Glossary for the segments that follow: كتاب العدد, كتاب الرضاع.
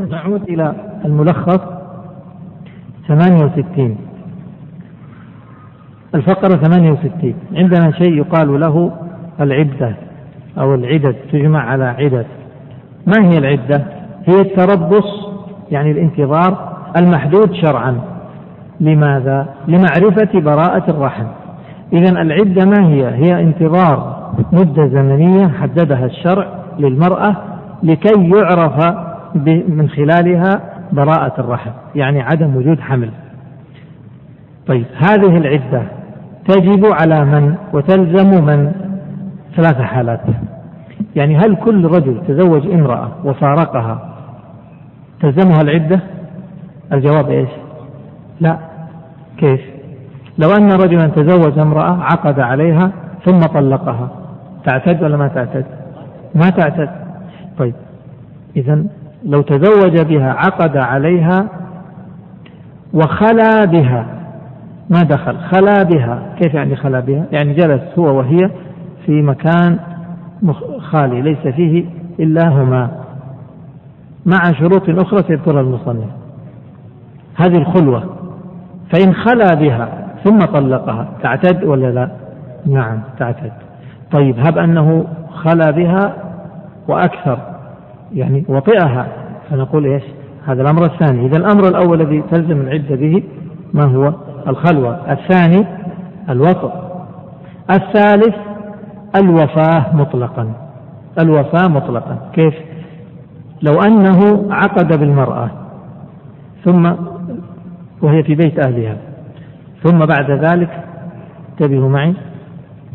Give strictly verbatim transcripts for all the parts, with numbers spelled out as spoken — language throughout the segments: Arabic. نعود إلى الملخص ثمانية وستين، الفقرة ثمانية وستين. عندنا شيء يقال له العدة أو العدد، تجمع على عدد. ما هي العدة؟ هي التربص، يعني الانتظار المحدود شرعا. لماذا؟ لمعرفة براءة الرحم. إذن العدة ما هي؟ هي انتظار مدة زمنية حددها الشرع للمرأة لكي يعرف من خلالها براءة الرحم، يعني عدم وجود حمل. طيب، هذه العدة تجب على من وتلزم من؟ ثلاث حالات. يعني هل كل رجل تزوج امرأة وفارقها تلزمها العدة؟ الجواب ايش؟ لا. كيف؟ لو ان رجلا تزوج امرأة عقد عليها ثم طلقها، تعتد ولا ما تعتد؟ ما تعتد. طيب، إذن لو تزوج بها عقد عليها وخلا بها، ما دخل، خلا بها. كيف يعني خلا بها؟ يعني جلس هو وهي في مكان خالي ليس فيه إلا هما، مع شروط أخرى سيذكرها المصنف. هذه الخلوة، فإن خلا بها ثم طلقها تعتد ولا لا؟ نعم تعتد. طيب، هب أنه خلا بها وأكثر، يعني وطئها، فنقول إيش؟ هذا الأمر الثاني. إذا الأمر الأول الذي تلزم العدة به ما هو؟ الخلوة. الثاني الوطء. الثالث الوفاة مطلقا. الوفاة مطلقا كيف؟ لو أنه عقد بالمرأة ثم وهي في بيت أهلها، ثم بعد ذلك، انتبهوا معي،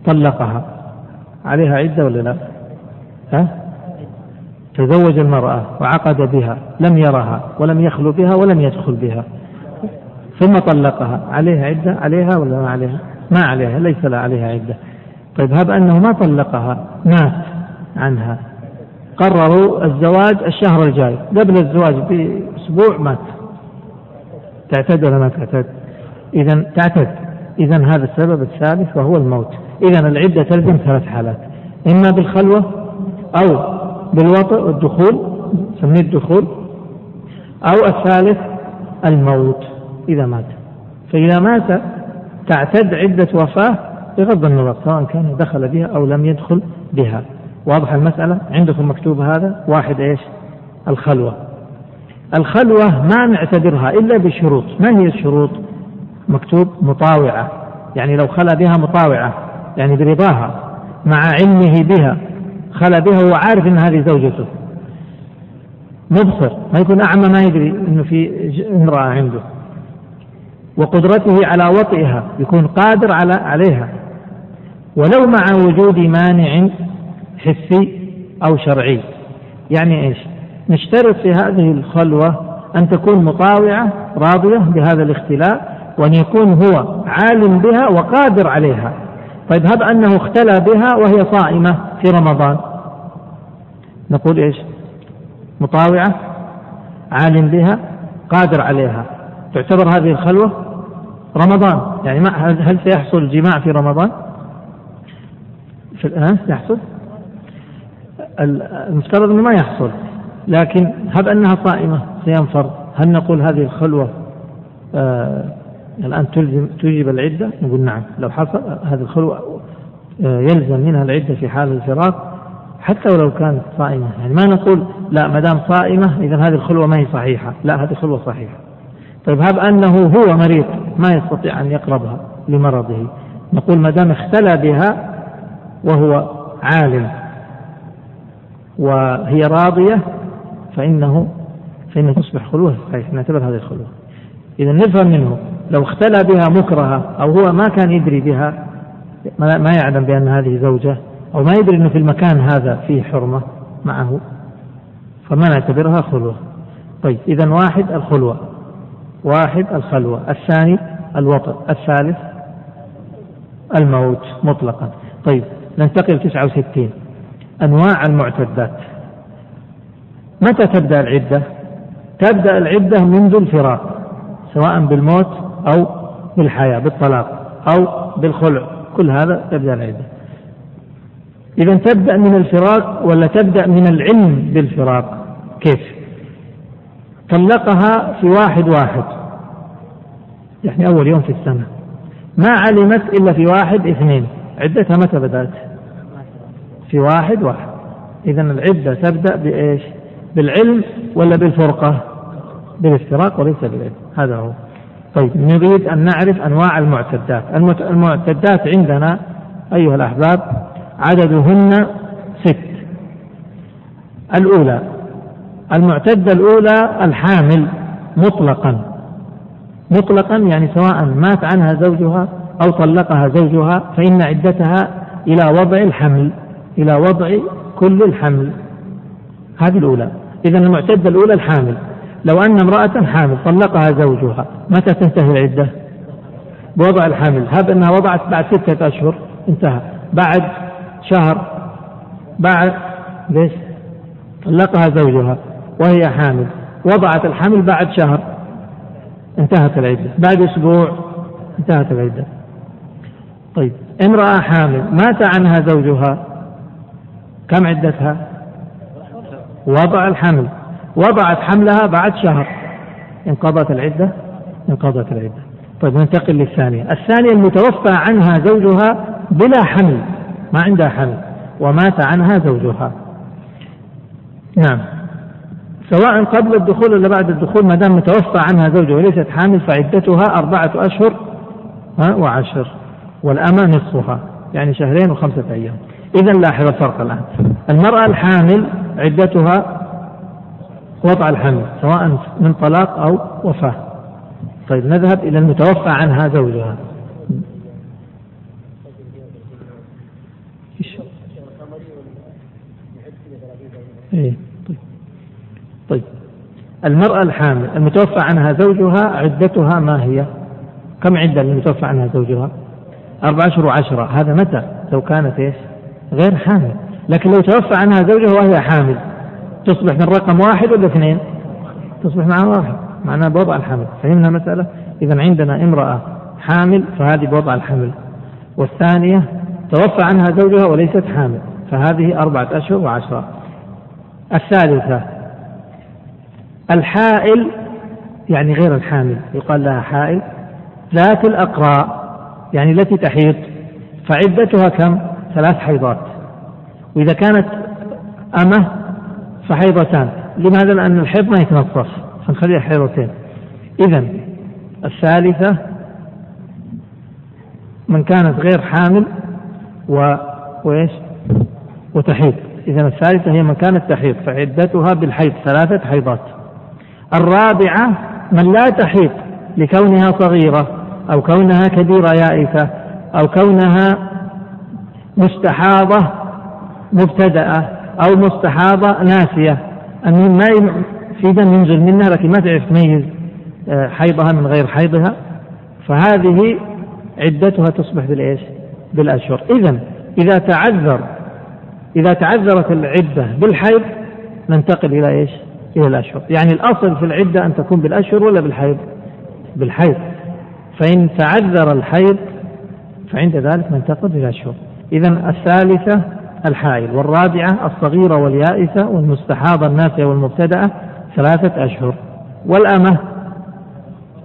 طلقها، عليها عدة ولا لا؟ ها؟ تزوج المرأة وعقد بها، لم يرها ولم يخلو بها ولم يدخل بها، ثم طلقها، عليها عدة؟ عليها ولا ما عليها؟ ما عليها، ليس لا عليها عدة. طيب، هب أنه ما طلقها، مات عنها، قرروا الزواج الشهر الجاي، قبل الزواج بأسبوع مات، تعتد ولا ما تعتد؟ إذا تعتد. إذا هذا السبب الثالث وهو الموت. إذا العدة تلزم ثلاث حالات، إما بالخلوة أو بالوطء والدخول، سميه الدخول، أو الثالث الموت إذا مات. فإذا مات تعتد عدة وفاة بغض النظر سواء كان دخل بها أو لم يدخل بها. واضح المسألة؟ عندكم مكتوب هذا. واحد إيش؟ الخلوة. الخلوة ما نعتبرها إلا بشروط. ما هي الشروط؟ مكتوب مطاوعة، يعني لو خلى بها مطاوعة، يعني برضاها مع علمه بها، خلى بها وعارف أن هذه زوجته، مبصر، ما يكون أعمى ما يدري أنه في امرأة عنده، وقدرته على وطئها، يكون قادر على عليها، ولو مع وجود مانع حسي أو شرعي. يعني إيش؟ نشترط في هذه الخلوة أن تكون مطاوعة راضية بهذا الاختلاء، وأن يكون هو عالم بها وقادر عليها. طيب، هب أنه اختلى بها وهي صائمة في رمضان، نقول إيش؟ مطاوعة، عالم بها، قادر عليها، تعتبر هذه الخلوة رمضان. يعني ما هل سيحصل جماع في رمضان؟ في الآن يحصل؟ المفترض أنه ما يحصل، لكن هب أنها صائمة صيام فرض، هل نقول هذه الخلوة آه الآن تلزم تجب العدة؟ نقول نعم، لو حصل هذه الخلوة يلزم منها العدة في حال الفراق حتى ولو كانت صائمة. يعني ما نقول لا ما دام صائمة إذا هذه الخلوة ما هي صحيحة، لا، هذه خلوة صحيحة. طيب، هب أنه هو مريض ما يستطيع أن يقربها لمرضه، نقول ما دام اختلى بها وهو عالم وهي راضية فإنه فإنه تصبح خلوة صحيحة، نعتبر هذه الخلوة. إذا نفهم منه لو اختلى بها مكرها أو هو ما كان يدري بها، ما يعلم بأن هذه زوجة، أو ما يدري أنه في المكان هذا فيه حرمة معه، فما نعتبرها خلوة. طيب، إذا واحد الخلوة، واحد الخلوة، الثاني الوطء، الثالث الموت مطلقا. طيب، ننتقل تسعة وستين، أنواع المعتدات. متى تبدأ العدة؟ تبدأ العدة منذ الفراق، سواء بالموت أو بالحياة، بالطلاق أو بالخلع، كل هذا تبدأ العدة. إذا تبدأ من الفراق ولا تبدأ من العلم بالفراق؟ كيف؟ تملقها في واحد واحد يعني أول يوم في السنة، ما علمت إلا في واحد اثنين، عدتها متى بدأت؟ في واحد واحد. إذن العدة تبدأ بإيش؟ بالعلم ولا بالفرقة؟ بالافتراق وليس بالعلم. هذا هو. طيب نريد أن نعرف أنواع المعتدات. المعتدات عندنا أيها الأحباب عددهن ست. الأولى المعتدة الأولى الحامل مطلقا، مطلقا يعني سواء مات عنها زوجها أو طلقها زوجها فإن عدتها إلى وضع الحمل، إلى وضع كل الحمل. هذه الأولى. إذن المعتدة الأولى الحامل. لو أن امرأة حامل طلقها زوجها متى تنتهي العدة؟ بوضع الحمل. هب أنها وضعت بعد ستة أشهر انتهى، بعد شهر، بعد ليش طلقها زوجها وهي حامل وضعت الحمل بعد شهر انتهت العدة، بعد أسبوع انتهت العدة. طيب امرأة حامل مات عنها زوجها كم عدتها؟ وضع الحمل، وضعت حملها بعد شهر انقضت العدة، انقضت العدة. طيب ننتقل للثانية. الثانية المتوفى عنها زوجها بلا حمل، ما عندها حمل ومات عنها زوجها، نعم سواء قبل الدخول ولا بعد الدخول، ما دام متوفى عنها زوجها وليست حامل فعدتها أربعة أشهر وعشر، والأمة نصفها يعني شهرين وخمسة أيام. إذن لاحظ الفرق الآن. المرأة الحامل عدتها وضع الحمل سواء من طلاق أو وفاة. طيب نذهب إلى المتوفى عنها زوجها. إيه طيب. طيب المرأة الحامل المتوفى عنها زوجها عدتها ما هي؟ كم عدة المتوفى عنها زوجها؟ أربع أشهر وعشرة. هذا متى؟ لو كانت إيش؟ غير حامل. لكن لو توفى عنها زوجها وهي حامل تصبح من رقم واحد ولا اثنين؟ تصبح مع واحد، معناه بوضع الحمل. فهمنا مسألة؟ إذن عندنا امرأة حامل فهذه بوضع الحمل، والثانية توفى عنها زوجها وليست حامل فهذه أربعة أشهر وعشرة. الثالثة الحائل يعني غير الحامل يقال لها حائل، ذات الأقراء يعني التي تحيض فعدتها كم؟ ثلاث حيضات، وإذا كانت أمه فحيضتان. لماذا؟ لأن الحيض ما يتنظف فنخليها حيضتين. إذن الثالثة من كانت غير حامل و... وإيش؟ وتحيض. إذن الثالثة هي من كانت تحيض فعدتها بالحيض ثلاثة حيضات. الرابعة من لا تحيض لكونها صغيرة أو كونها كبيرة يائسة أو كونها مستحاضة مبتدأة أو مستحاضة ناسية، أن ما في دم ينزل منها لكن ما تعرف تميز حيضها من غير حيضها، فهذه عدتها تصبح بالإيش؟ بالأشهر. إذن إذا تعذر إذا تعذرت العدة بالحيض ننتقل إلى إيش؟ إلى الأشهر. يعني الأصل في العدة أن تكون بالأشهر ولا بالحيض؟ بالحيض. فإن تعذر الحيض فعند ذلك ننتقل إلى الأشهر. إذن الثالثة الحائل، والرابعة الصغيرة واليائسة والمستحاضة الناسية والمبتدأة ثلاثة أشهر، والأمة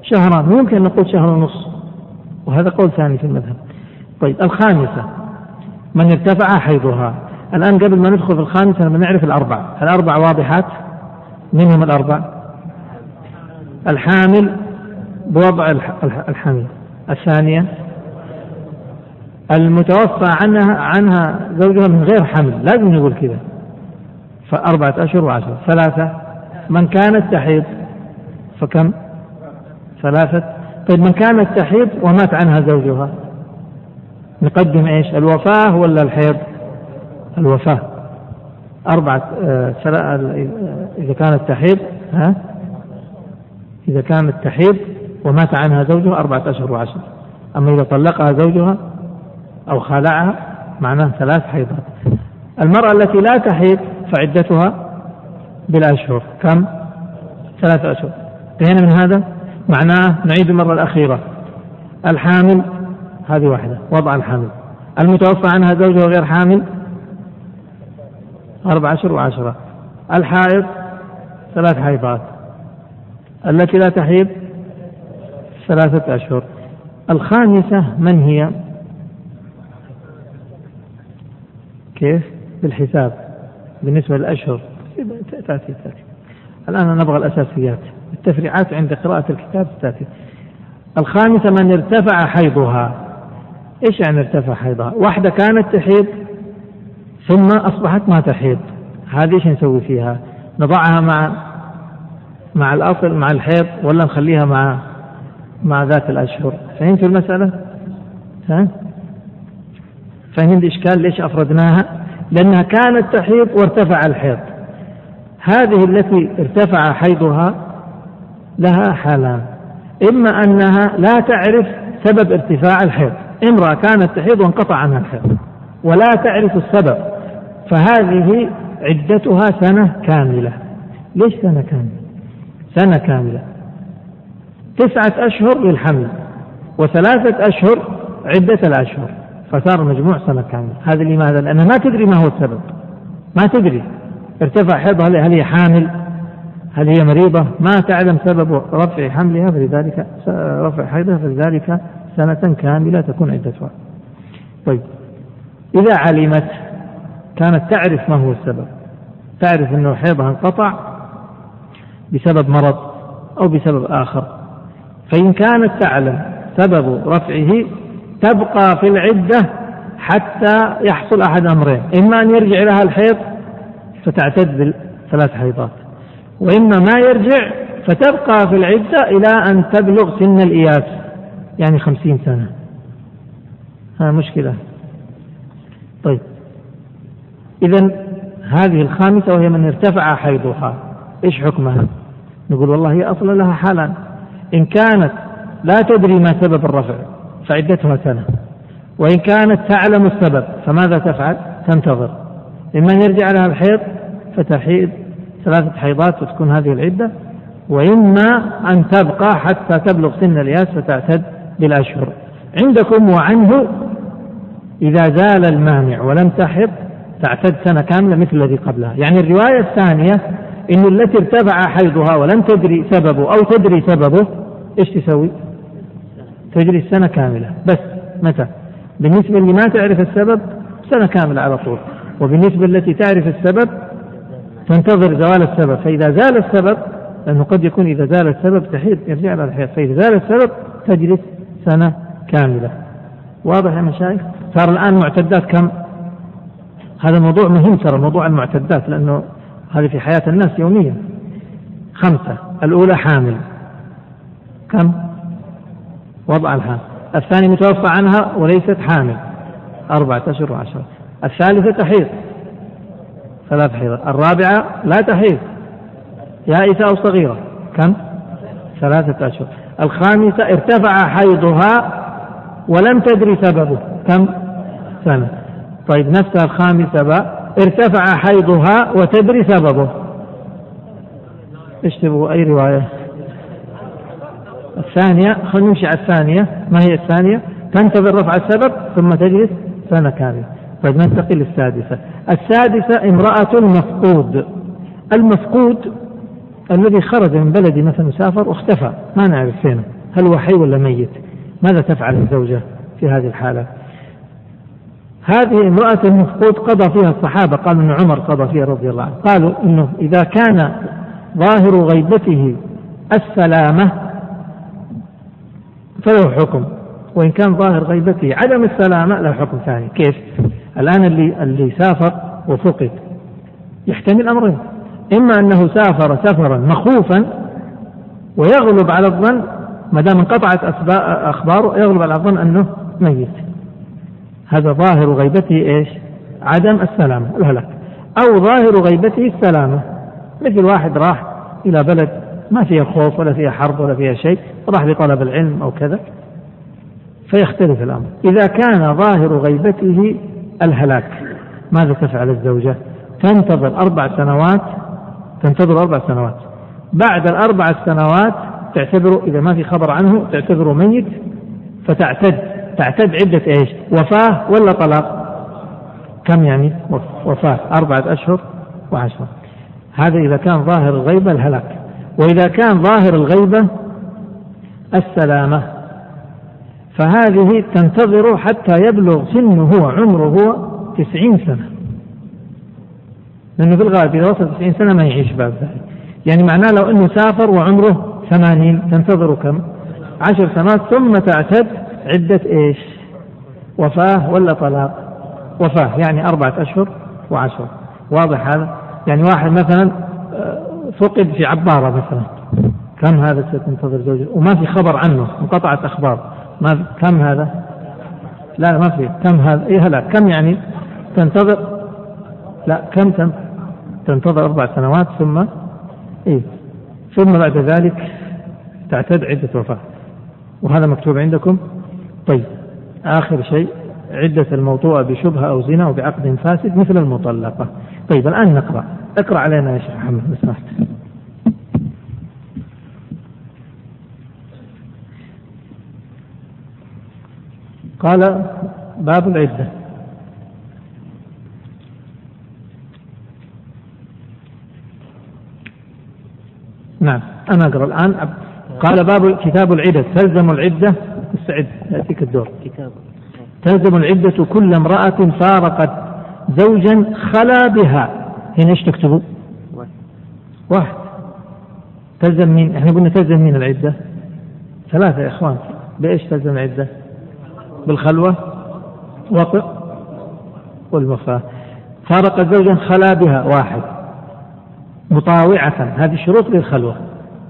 شهران، ويمكن نقول شهر ونص، وهذا قول ثاني في المذهب. طيب الخامسة من ارتفع حيضها. الآن قبل ما ندخل في الخامسة نعرف الأربع. الأربع واضحات؟ منهم الأربع الحامل بوضع الحمل، الثانية المتوفى عنها عنها زوجها من غير حمل، لازم نقول كذا فأربعة أشهر وعشرة. ثلاثة من كانت تحيض فكم؟ ثلاثة. طيب من كانت تحيض ومات عنها زوجها نقدم إيش؟ الوفاة ولا الحيض؟ الوفاة. أربعة آه إذا كانت تحيض ها إذا كانت تحيض ومات عنها زوجها أربعة أشهر وعشرة. أما إذا طلقها زوجها أو خلعها معناه ثلاث حيضات. المرأة التي لا تحيض فعدتها بالأشهر كم؟ ثلاث أشهر. انتهينا من هذا؟ معناه نعيد المرة الأخيرة. الحامل هذه واحدة وضع الحمل، المتوفى عنها زوجها غير حامل أربع أشهر وعشرة، الحائض ثلاث حيضات، التي لا تحيض ثلاثة أشهر. الخامسة من هي؟ كيف بالحساب بالنسبة للأشهر؟ تأتي تأتي الآن نبغى الأساسيات، التفريعات عند قراءة الكتاب تأتي. الخامسة من ارتفع حيضها. إيش يعني ارتفع حيضها؟ واحدة كانت تحيض ثم أصبحت ما تحيض، هذه إيش نسوي فيها؟ نضعها مع مع الأصل مع الحيض ولا نخليها مع مع ذات الأشهر؟ فهمت المسألة؟ ها؟ فهمت إشكال ليش أفردناها؟ لأنها كانت تحيض وارتفع الحيض. هذه التي ارتفع حيضها لها حالان، إما أنها لا تعرف سبب ارتفاع الحيض، امرأة كانت تحيض وانقطع عنها الحيض ولا تعرف السبب، فهذه عدتها سنة كاملة. ليش سنة كاملة؟ سنة كاملة تسعة أشهر للحمل وثلاثة أشهر عدة الأشهر، فصار مجموع سنة كاملة. هذا لماذا؟ لأنها ما تدري ما هو السبب، ما تدري ارتفع حيضها، هل هي حامل هل هي مريضة، ما تعلم سبب رفع حملها، فلذلك رفع حيضها، فلذلك سنة كاملة تكون عدتها. طيب إذا علمت، كانت تعرف ما هو السبب، تعرف أنه حيضها انقطع بسبب مرض أو بسبب آخر، فإن كانت تعلم سبب رفعه تبقى في العدة حتى يحصل أحد أمرين، إما أن يرجع لها الحيض فتعتد بالثلاث حيضات، وإما ما يرجع فتبقى في العدة إلى أن تبلغ سن الإياس، يعني خمسين سنة. ها مشكلة. طيب إذن هذه الخامسة وهي من ارتفع حيضها، إيش حكمها؟ نقول والله هي أصلا لها حالا، إن كانت لا تدري ما سبب الرفع فعدتها سنة، وإن كانت تعلم السبب فماذا تفعل؟ تنتظر، إما أن يرجع لها الحيض فتحيض ثلاثة حيضات وتكون هذه العدة، وإما أن تبقى حتى تبلغ سن الياس فتعتد بالأشهر. عندكم وعنه إذا زال المانع ولم تحض تعتد سنة كاملة مثل الذي قبلها. يعني الرواية الثانية إن التي ارتفع حيضها ولم تدري سببه أو تدري سببه إيش تسوي؟ تجري السنة كاملة. بس متى؟ بالنسبة اللي ما تعرف السبب سنة كاملة على طول، وبالنسبة التي تعرف السبب تنتظر زوال السبب، فإذا زال السبب، لأنه قد يكون إذا زال السبب تحيض يرجع لها الحيض، فإذا زال السبب تجلس سنة كاملة. واضح يا مشايخ؟ صار الآن معتدات كم؟ هذا موضوع مهم ترى، موضوع المعتدات، لأنه هذه في حياة الناس يوميا. خمسة، الأولى حامل، كم؟ وضع الحامل. الثانية متوفى عنها وليست حامل، أربعة أشهر وعشرة. الثالثة تحيض ثلاث حيضات. الرابعة لا تحيض، يائسة أو صغيرة، كم؟ ثلاثة أشهر. الخامسة ارتفع حيضها ولم تدري سببه، كم؟ سنة. طيب نفسها الخامسة بقى ارتفع حيضها وتدري سببه، ايش تبغوا؟ أي رواية؟ الثانية، خلينا نمشي على الثانية. ما هي الثانية؟ تنتظر رفع السبب ثم تجلس سنة كاملة. طيب ننتقل للسادسة. السادسة امرأة المفقود. المفقود الذي خرج من بلده مثلا سافر واختفى، ما نعرف فينه، هل هو حي ولا ميت، ماذا تفعل الزوجة في هذه الحالة؟ هذه امرأة المفقود قضى فيها الصحابة، قالوا أن عمر قضى فيها رضي الله عنه، قالوا أنه إذا كان ظاهر غيبته السلامة فله حكم، وإن كان ظاهر غيبته عدم السلامة له حكم ثاني. كيف؟ الآن اللي, اللي سافر وفقد يحتمل أمرين، إما أنه سافر سفرا مخوفا ويغلب على الظن، ما دام انقطعت أخباره يغلب على الظن أنه ميت، هذا ظاهر غيبته إيش؟ عدم السلامة، الهلاك. أو ظاهر غيبته السلامة، مثل واحد راح إلى بلد ما فيها خوف ولا فيها حرب ولا فيها شيء، راح لطلب العلم أو كذا، فيختلف الأمر. إذا كان ظاهر غيبته الهلاك ماذا تفعل الزوجة؟ تنتظر أربع سنوات تنتظر أربع سنوات بعد الأربع سنوات تعتبره، إذا ما في خبر عنه تعتبره ميت، فتعتد تعتد عدة إيش؟ وفاة ولا طلاق؟ كم يعني وفاة؟ أربعة أشهر وعشرة. هذا إذا كان ظاهر الغيبة الهلاك. وإذا كان ظاهر الغيبة السلامة فهذه تنتظر حتى يبلغ سنه عمره تسعين سنة، لأنه في الغالب إذا وصل تسعين سنة ما يعيش بعد ذلك، يعني معناه لو أنه سافر وعمره ثمانين تنتظر كم؟ عشر سنوات ثم تعتد عدة إيش؟ وفاة ولا طلاق؟ وفاة، يعني أربعة أشهر وعشر. واضح هذا؟ يعني واحد مثلا فقد في عبارة مثلا كم هذا ستنتظر زوجه وما في خبر عنه، انقطعت أخبار، ما كم هذا؟ لا ما في كم هذا، إيه لا كم يعني تنتظر، لا كم تم تنتظر أربع سنوات ثم إيه ثم بعد ذلك تعتد عدة وفاة، وهذا مكتوب عندكم. طيب آخر شيء عدة الموطوءة بشبهة أو زنا وبعقد فاسد مثل المطلقة. طيب الآن نقرأ، اقرأ علينا يا شيخ محمد مسمحت. قال باب العدة. نعم أنا أقرأ الآن. قال باب كتاب العدة. تلزم العدة، استعد يأتيك الدور. تلزم العدة كل امرأة فارقت زوجا خلا بها. هنا ايش تكتبوا؟ واحد. تلزم مين؟ احنا قلنا تلزم مين العدة؟ ثلاثة يا اخوان. بايش تلزم العدة؟ بالخلوة وطئ والوفاة. فارقت زوجا خلا بها واحد، مطاوعة، هذه شروط للخلوة،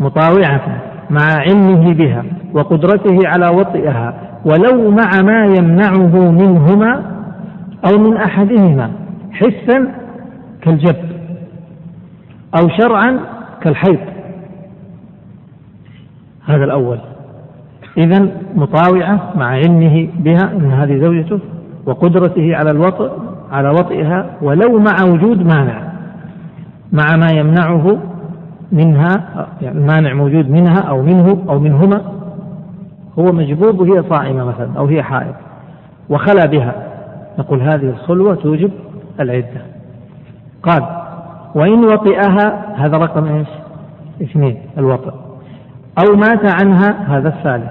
مطاوعة مع علمه بها وقدرته على وطئها، ولو مع ما يمنعه منهما أو من أحدهما، حسا كالجب أو شرعا كالحيض. هذا الأول. إذن مطاوعة مع علمه بها أن هذه زوجته وقدرته على الوطئ على وطئها، ولو مع وجود مانع، مع ما يمنعه منها، يعني مانع موجود منها أو منه أو منهما، هو مجبوب وهي صائمة مثلا أو هي حائض وخلى بها، نقول هذه الخلوة توجب العدة. قال وإن وطئها، هذا رقم إيش؟ اثنين الوطئ، أو مات عنها، هذا الثالث،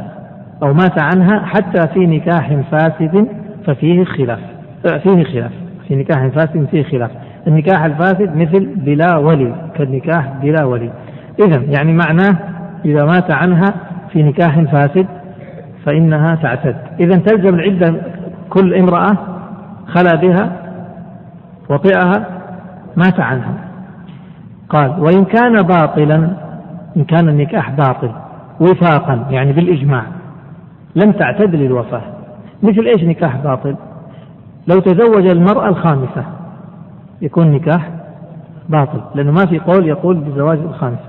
أو مات عنها حتى في نكاح فاسد ففيه خلاف، فيه خلاف في نكاح فاسد فيه خلاف. النكاح الفاسد مثل بلا ولي، كالنكاح بلا ولي. إذن يعني معناه إذا مات عنها في نكاح فاسد فإنها تعتد. إذن تلزم العدة كل امرأة خلا بها وطئها مات عنها. قال وإن كان باطلا، إن كان النكاح باطل وفاقا يعني بالإجماع لم تعتد للوفاة. مثل إيش نكاح باطل؟ لو تزوج المرأة الخامسة يكون نكاح باطل، لأنه ما في قول يقول بزواج الخامس.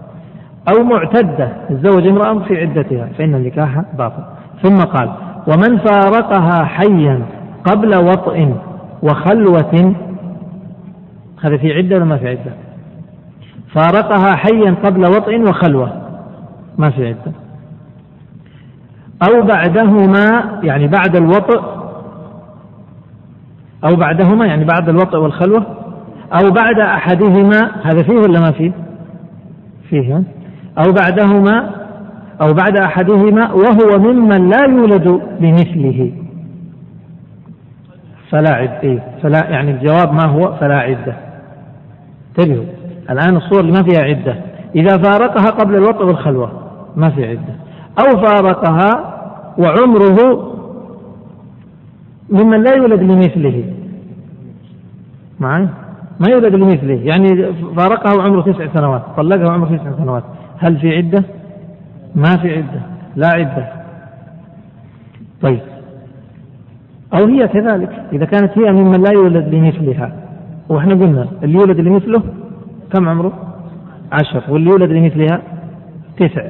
أو معتدة، تزوج امرأة في عدتها، فإن النكاح باطل. ثم قال ومن فارقها حيا قبل وطئ وخلوة، هذا في عدة ولا ما في عدة؟ فارقها حيا قبل وطئ وخلوة، ما في عدة. أو بعدهما، يعني بعد الوطئ، أو بعدهما يعني بعد الوطئ والخلوة، أو بعد أحدهما، هذا فيه ولا ما فيه؟ فيه. أو بعدهما، أو بعد أحدهما وهو ممن لا يولد بمثله فلا عدة. إيه؟ فلا، يعني الجواب ما هو؟ فلا عدة. تجهوا الآن الصور ما فيها عدة. إذا فارقها قبل الوطئ والخلوة ما في عدة، أو فارقها وعمره ممن لا يولد بمثله، معي؟ ما يولد بمثله، يعني فارقها وعمره تسع سنوات، طلقها وعمره تسع سنوات، هل في عدة؟ ما في عدة، لا عدة. طيب أو هي كذلك، إذا كانت هي ممن لا يولد بمثلها، وإحنا قلنا اللي يولد بمثله كم عمره؟ عشر، واللي يولد بمثلها تسع،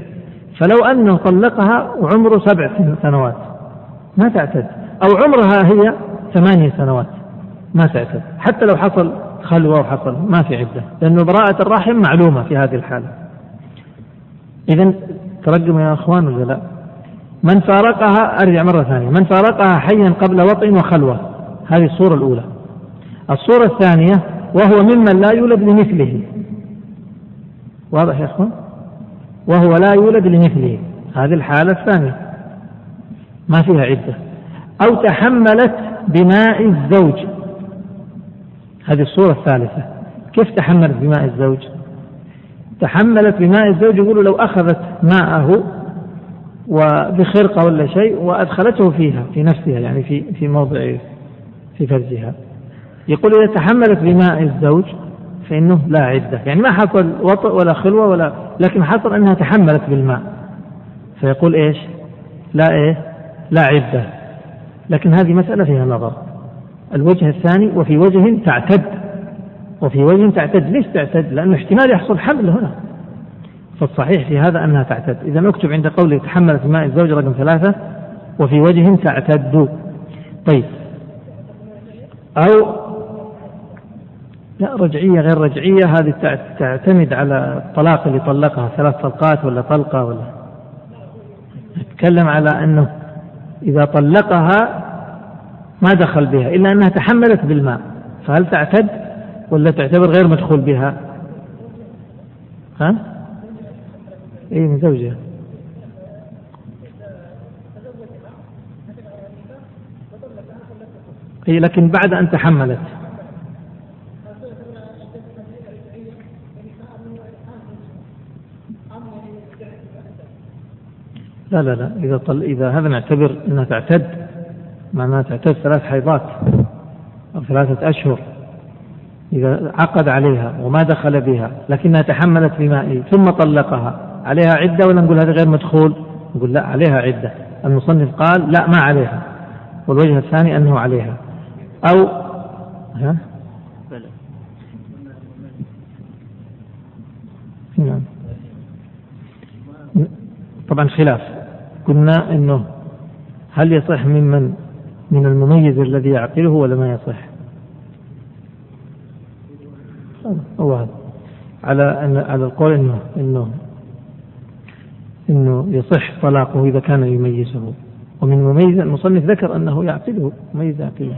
فلو أنه طلقها وعمره سبع سنوات ما تعتد، أو عمرها هي ثمانية سنوات ما تعتد، حتى لو حصل خلوة وحصل ما في عدة، لأنه براءة الرحم معلومة في هذه الحالة. إذن ترجم يا أخوان ولا لا؟ من فارقها، أرجع مرة ثانية، من فارقها حيا قبل وطئ وخلوة، هذه الصورة الأولى. الصورة الثانية وهو ممن لا يولد بمثله، واضح يا أخوان؟ وهو لا يولد لمثله، هذه الحالة الثانية ما فيها عدة. أو تحملت بماء الزوج، هذه الصورة الثالثة. كيف تحملت بماء الزوج؟ تحملت بماء الزوج يقولوا لو أخذت ماءه وبخرقة ولا شيء وأدخلته فيها في نفسها، يعني في في موضع في فرجها، يقول إذا تحملت بماء الزوج فإنه لا عدة، يعني ما حصل وطئ ولا خلوة ولا، لكن حصل أنها تحملت بالماء، فيقول إيش؟ لا إيه؟ لا عدة. لكن هذه مسألة فيها نظر. الوجه الثاني وفي وجه تعتد، وفي وجه تعتد. ليش تعتد؟ لأنه احتمال يحصل حمل هنا، فالصحيح في هذا أنها تعتد. إذا نكتب عند قوله تحملت بماء الزوج رقم ثلاثة وفي وجه تعتد. طيب، أو لا رجعية غير رجعية، هذه تعتمد على الطلاق اللي طلقها ثلاث طلقات ولا طلقة ولا. نتكلم على أنه إذا طلقها ما دخل بها إلا أنها تحملت بالماء، فهل تعتد ولا تعتبر غير مدخول بها؟ ها؟ إيه من زوجها. إيه لكن بعد أن تحملت. لا لا لا، إذا طل إذا هذا نعتبر أنها تعتد، معناها تعتد ثلاث حيضات أو ثلاثة أشهر. إذا عقد عليها وما دخل بها لكنها تحملت بماء ثم طلقها، عليها عدة ولا نقول هذا غير مدخول؟ نقول لا، عليها عدة. المصنف قال لا ما عليها، والوجه الثاني أنه عليها. أو ها نعم طبعا خلاف. قلنا أنه هل يصح ممن من المميز الذي يعقله ولا ما يصح؟ هو هذا على على القول إنه إنه إنه يصح طلاقه إذا كان يميزه، ومن مميز المصنف ذكر أنه يعقله مميز يعقله.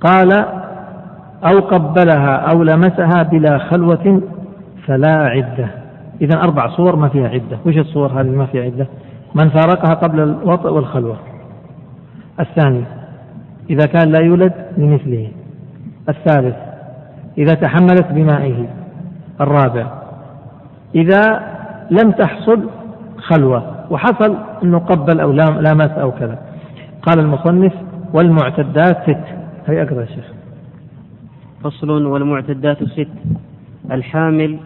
قال أو قبلها أو لمسها بلا خلوة فلا عدة. إذن أربع صور ما فيها عدة. وش الصور هذه ما فيها عدة؟ من فارقها قبل الوطء والخلوة. الثاني إذا كان لا يولد لمثله. الثالث إذا تحملت بمائه. الرابع إذا لم تحصل خلوة وحصل أنه قبل أو لامس أو كذا. قال المصنف والمعتدات ست. هي أقرأ يا شيخ. فصل والمعتدات ست. الحامل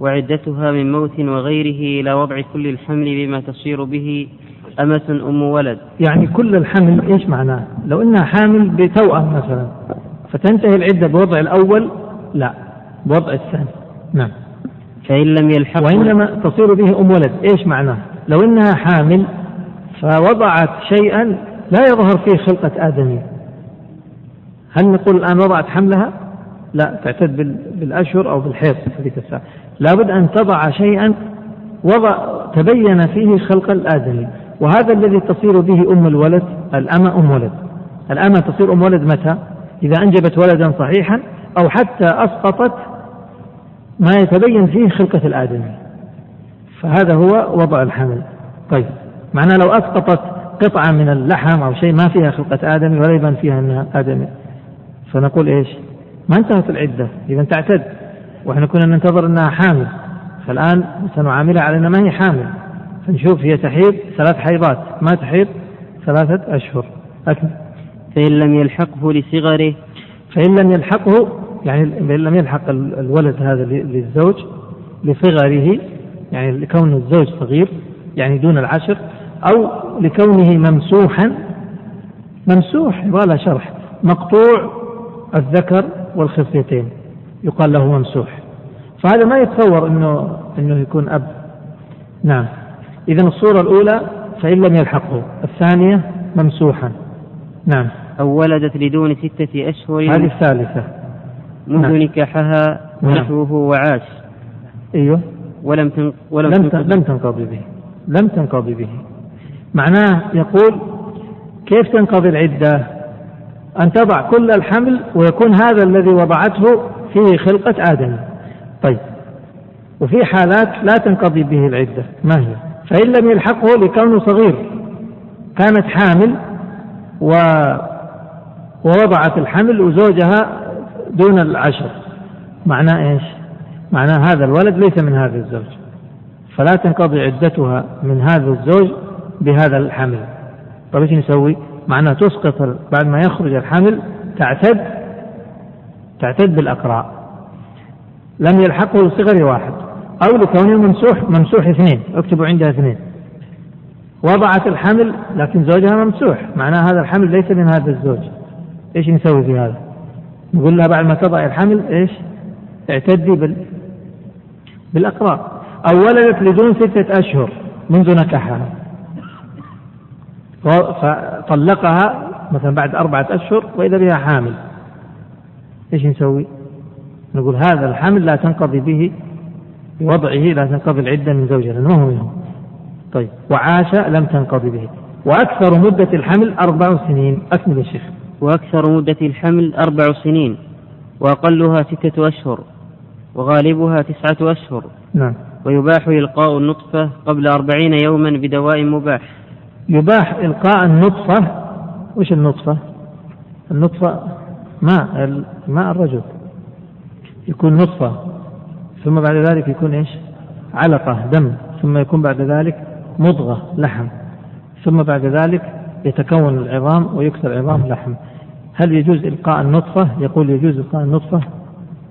وعدتها من موت وغيره إلى وضع كل الحمل بما تصير به أمة أم ولد. يعني كل الحمل إيش معناه؟ لو إنها حامل بتوأم مثلا فتنتهي العدة بوضع الأول، لا بوضع الثاني. نعم. فإن لم يلحق وإنما تصير به أم ولد، إيش معناه؟ لو إنها حامل فوضعت شيئا لا يظهر فيه خلقة آدمي، هل نقول الآن وضعت حملها؟ لا، تعتد بالأشهر أو بالحيض في الساعة. لابد أن تضع شيئا وضع تبين فيه خلق الآدمي، وهذا الذي تصير به أم الولد الأمة أم ولد. الأمة تصير أم ولد متى؟ إذا أنجبت ولدا صحيحا أو حتى أسقطت ما يتبين فيه خلقة الآدمي، فهذا هو وضع الحمل. طيب، معناه لو أسقطت قطعة من اللحم أو شيء ما فيها خلقة آدمي ولا يبان فيها أنها آدمي، فنقول إيش؟ ما انتهت العدة، إذا تعتد. ونحن كنا ننتظر أنها حامل، فالآن سنعاملها على أنها ما هي حامل، فنشوف هي تحيض ثلاث حيضات ما تحيض ثلاثة أشهر. أكمل. فإن لم يلحقه لصغره. فإن لم يلحقه يعني فإن لم يلحق الولد هذا للزوج لصغره، يعني لكون الزوج صغير يعني دون العشر، أو لكونه ممسوحا. ممسوح ولا شرح، مقطوع الذكر والخصيتين يقال له ممسوح، فهذا ما يتصور انه انه يكون اب. نعم. اذا الصوره الاولى فان لم يلحقه، الثانيه ممسوحا. نعم. او ولدت لدون سته اشهر. هذه الثالثه منذ نكاحها ونحوه وعاش. ايوه. ولم تنق... ولم لم تنقضي لم تنقضي به لم تنقضي به معناه يقول كيف تنقضي العده؟ ان تضع كل الحمل ويكون هذا الذي وضعته فيه خلقة آدم. طيب، وفي حالات لا تنقضي به العدة. ما هي؟ فإن لم يلحقه لكونه صغير، كانت حامل و... ووضعت الحمل وزوجها دون العشر، معناه إيش؟ معناه هذا الولد ليس من هذا الزوج، فلا تنقضي عدتها من هذا الزوج بهذا الحمل. طيب ايش نسوي؟ معناه تسقط بعد ما يخرج الحمل تعتد تعتد بالأقراء، لم يلحقه لصغر واحد أو لكونه ممسوح ممسوح اثنين، اكتبوا عندها اثنين، وضعت الحمل لكن زوجها ممسوح، معناه هذا الحمل ليس من هذا الزوج. ايش نسوي في هذا؟ نقول لها بعد ما تضع الحمل ايش؟ اعتدي بال... بالأقراء. أو ولدت لدون ستة أشهر منذ نكحها، فطلقها مثلا بعد أربعة أشهر وإذا بها حامل، ايش نسوي؟ نقول هذا الحمل لا تنقضي به بوضعه، لا تنقضي العدة من زوجها لأنه هو منه. طيب، وعاش لم تنقضي به. وأكثر مدة الحمل أربع سنين. أكمل الشيخ. وأكثر مدة الحمل أربع سنين، وأقلها ستة أشهر، وغالبها تسعة أشهر. نعم. ويباح إلقاء النطفة قبل أربعين يوما بدواء مباح. يباح إلقاء النطفة. وش النطفة؟ النطفة ماء، ماء الرجل، يكون نطفة ثم بعد ذلك يكون إيش؟ علقة دم، ثم يكون بعد ذلك مضغة لحم، ثم بعد ذلك يتكون العظام ويكسر العظام لحم. هل يجوز إلقاء النطفة؟ يقول يجوز إلقاء النطفة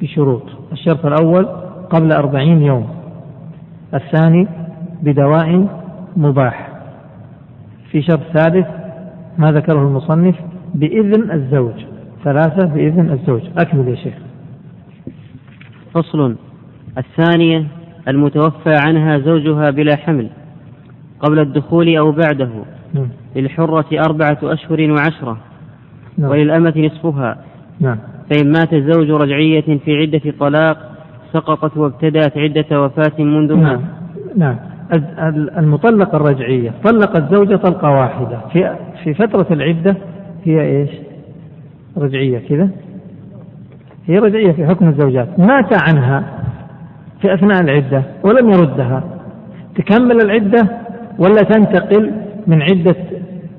بشروط. الشرط الأول قبل أربعين يوم، الثاني بدواء مباح، في شرط ثالث ما ذكره المصنف بإذن الزوج، ثلاثة بإذن الزوج. أكمل يا شيخ. فصل. الثانية المتوفى عنها زوجها بلا حمل قبل الدخول أو بعده. نعم. للحرة أربعة أشهر وعشرة. نعم. وللأمة نصفها. نعم. فإن مات الزوج رجعية في عدة طلاق سقطت وابتدأت عدة وفاة منذ مات. نعم. المطلقة الرجعية طلقت زوجة طلقة واحدة في في فترة العدة، هي إيش؟ رجعية كذا، هي رجعية في حكم الزوجات. مات عنها في أثناء العدة ولم يردها، تكمل العدة ولا تنتقل من عدة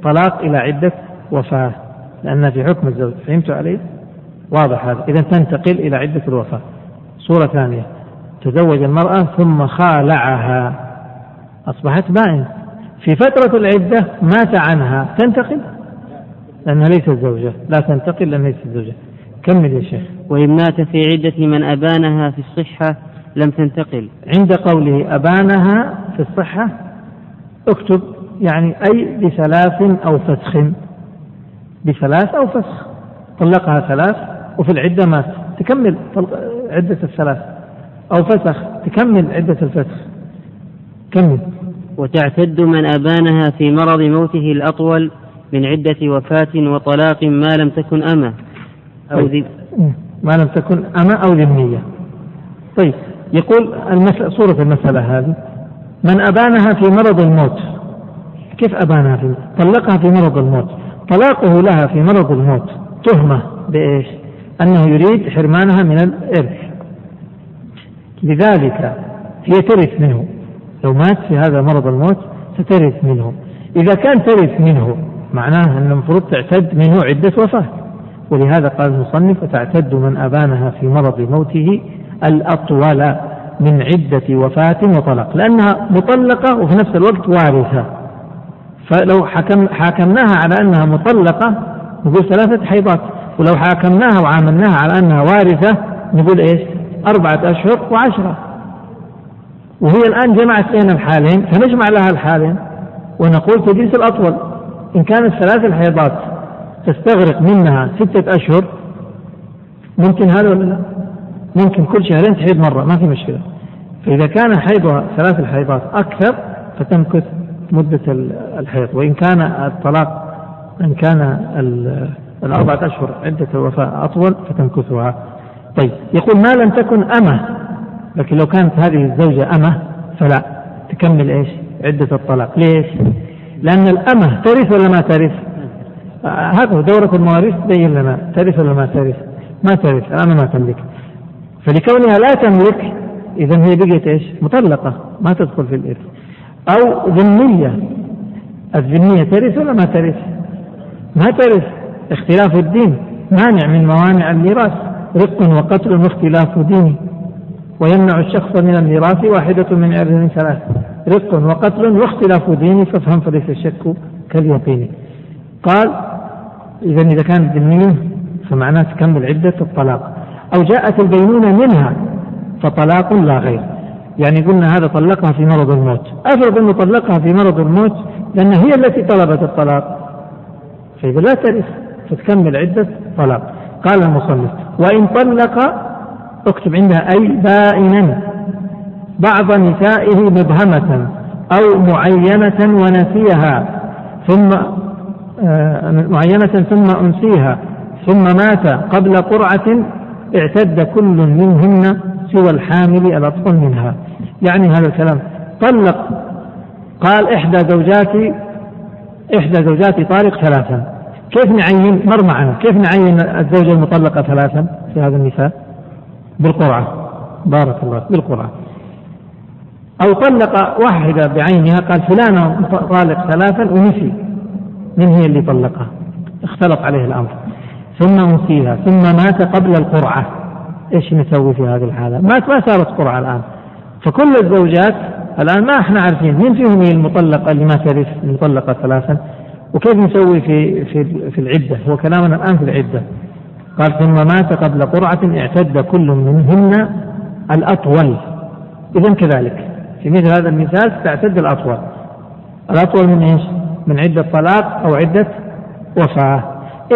طلاق إلى عدة وفاة؟ لأنها في حكم الزوج. فهمتوا علي؟ واضح هذا. إذا تنتقل إلى عدة الوفاة. صورة ثانية، تزوج المرأة ثم خالعها، أصبحت بائن في فترة العدة، مات عنها، تنتقل لأنها ليست زوجة، لا تنتقل لأنها ليست زوجة. كمل يا شيخ. وإن مات في عدة من أبانها في الصحة لم تنتقل. عند قوله أبانها في الصحة اكتب يعني أي بثلاث أو فسخ، بثلاث أو فسخ، طلقها ثلاث وفي العدة مات، تكمل عدة الثلاث، أو فسخ تكمل عدة الفسخ. كمل. وتعتد من أبانها في مرض موته الأطول من عدة وفاة وطلاق ما لم تكن أمة أو ذي ما لم تكن أمة أو ذمية. طيب، يقول المسألة، صورة المسألة هذه من أبانها في مرض الموت. كيف أبانها؟ في طلقها في مرض الموت، طلاقه لها في مرض الموت تهمة بإيش؟ أنه يريد حرمانها من الإرث، لذلك هي ترث منه. لو مات في هذا مرض الموت سترث منه. إذا كان ترث منه معناه أن المفروض تعتد منه عدة وفاة، ولهذا قال المصنف وتعتد من أبانها في مرض موته الأطول من عدة وفاة وطلاق، لأنها مطلقة وفي نفس الوقت وارثة. فلو حكم حاكمناها على أنها مطلقة نقول ثلاثة حيضات، ولو حاكمناها وعاملناها على أنها وارثة نقول إيش؟ أربعة أشهر وعشرة. وهي الآن جمعت بين الحالين، فنجمع لها الحالين ونقول تجلس الأطول. إن كانت ثلاث الحيضات تستغرق منها ستة أشهر، ممكن هذا ولا لا؟ ممكن كل شهرين تحيض مرة، ما في مشكلة. فإذا كان حيضها ثلاث الحيضات أكثر فتمكث مدة الحيض، وإن كان الطلاق إن كان الأربعة أشهر عدة الوفاة أطول فتمكثها. طيب، يقول ما لم تكن أمة، لكن لو كانت هذه الزوجة أمة فلا تكمل إيش؟ عدة الطلاق. ليش؟ لأن الأمة ترث ولا ما ترث؟ هذا دورة المواريث تبين لنا ترث ولا ما ترث. ما ترث، الأمة ما تملك، فلكونها لا تملك إذن هي بقيت إيش؟ مطلقة، ما تدخل في الإرث. أو ذنية، الذنية ترث ولا ما ترث؟ ما ترث، اختلاف الدين مانع من موانع الميراث، رق وقتل واختلاف دين، ويمنع الشخص من الميراث واحدة من عرض ثلاث، رق وقتل واختلاف دين، فافهم فليس الشك كاليقين. قال إذن إذا كانت ذنية فمعناه تكمل عدة الطلاق. أو جاءت البينونة منها فطلاق لا غير، يعني قلنا هذا طلقها في مرض الموت، أفرض أنه طلقها في مرض الموت لأن هي التي طلبت الطلاق، فإذا لا ترث فتكمل عدة طلاق. قال المصنف وإن طلق، اكتب عندها أي بائنا بعض نسائه مبهمة أو معينة ونسيها ثم آه معينة ثم أنسيها ثم مات قبل قرعة اعتد كل منهن سوى الحامل الأطفال منها. يعني هذا الكلام طلق، قال إحدى زوجاتي إحدى زوجاتي طارق ثلاثا، كيف نعين مر معنا كيف نعين الزوجة المطلقة ثلاثا في هذا المثال؟ بالقرعة، بارك الله، بالقرعة. أو طلق واحدة بعينها، قال فلانة طالق ثلاثا ونسي من هي اللي طلقها، اختلط عليه الأمر، ثم أنسيها ثم مات قبل القرعة، إيش نسوي في هذه الحالة؟ مات ما صارت قرعة الآن، فكل الزوجات الآن ما إحنا عارفين من فيهم هي المطلقة اللي ما ترث، المطلقة ثلاثا، وكيف نسوي في في في العدة؟ هو كلامنا الآن في العدة. قال ثم مات قبل قرعة اعتد كل منهن الأطول. إذن كذلك في مثل هذا المثال تعتد الأطول، الأطول من إيش؟ من عدة طلاق أو عدة وفاة،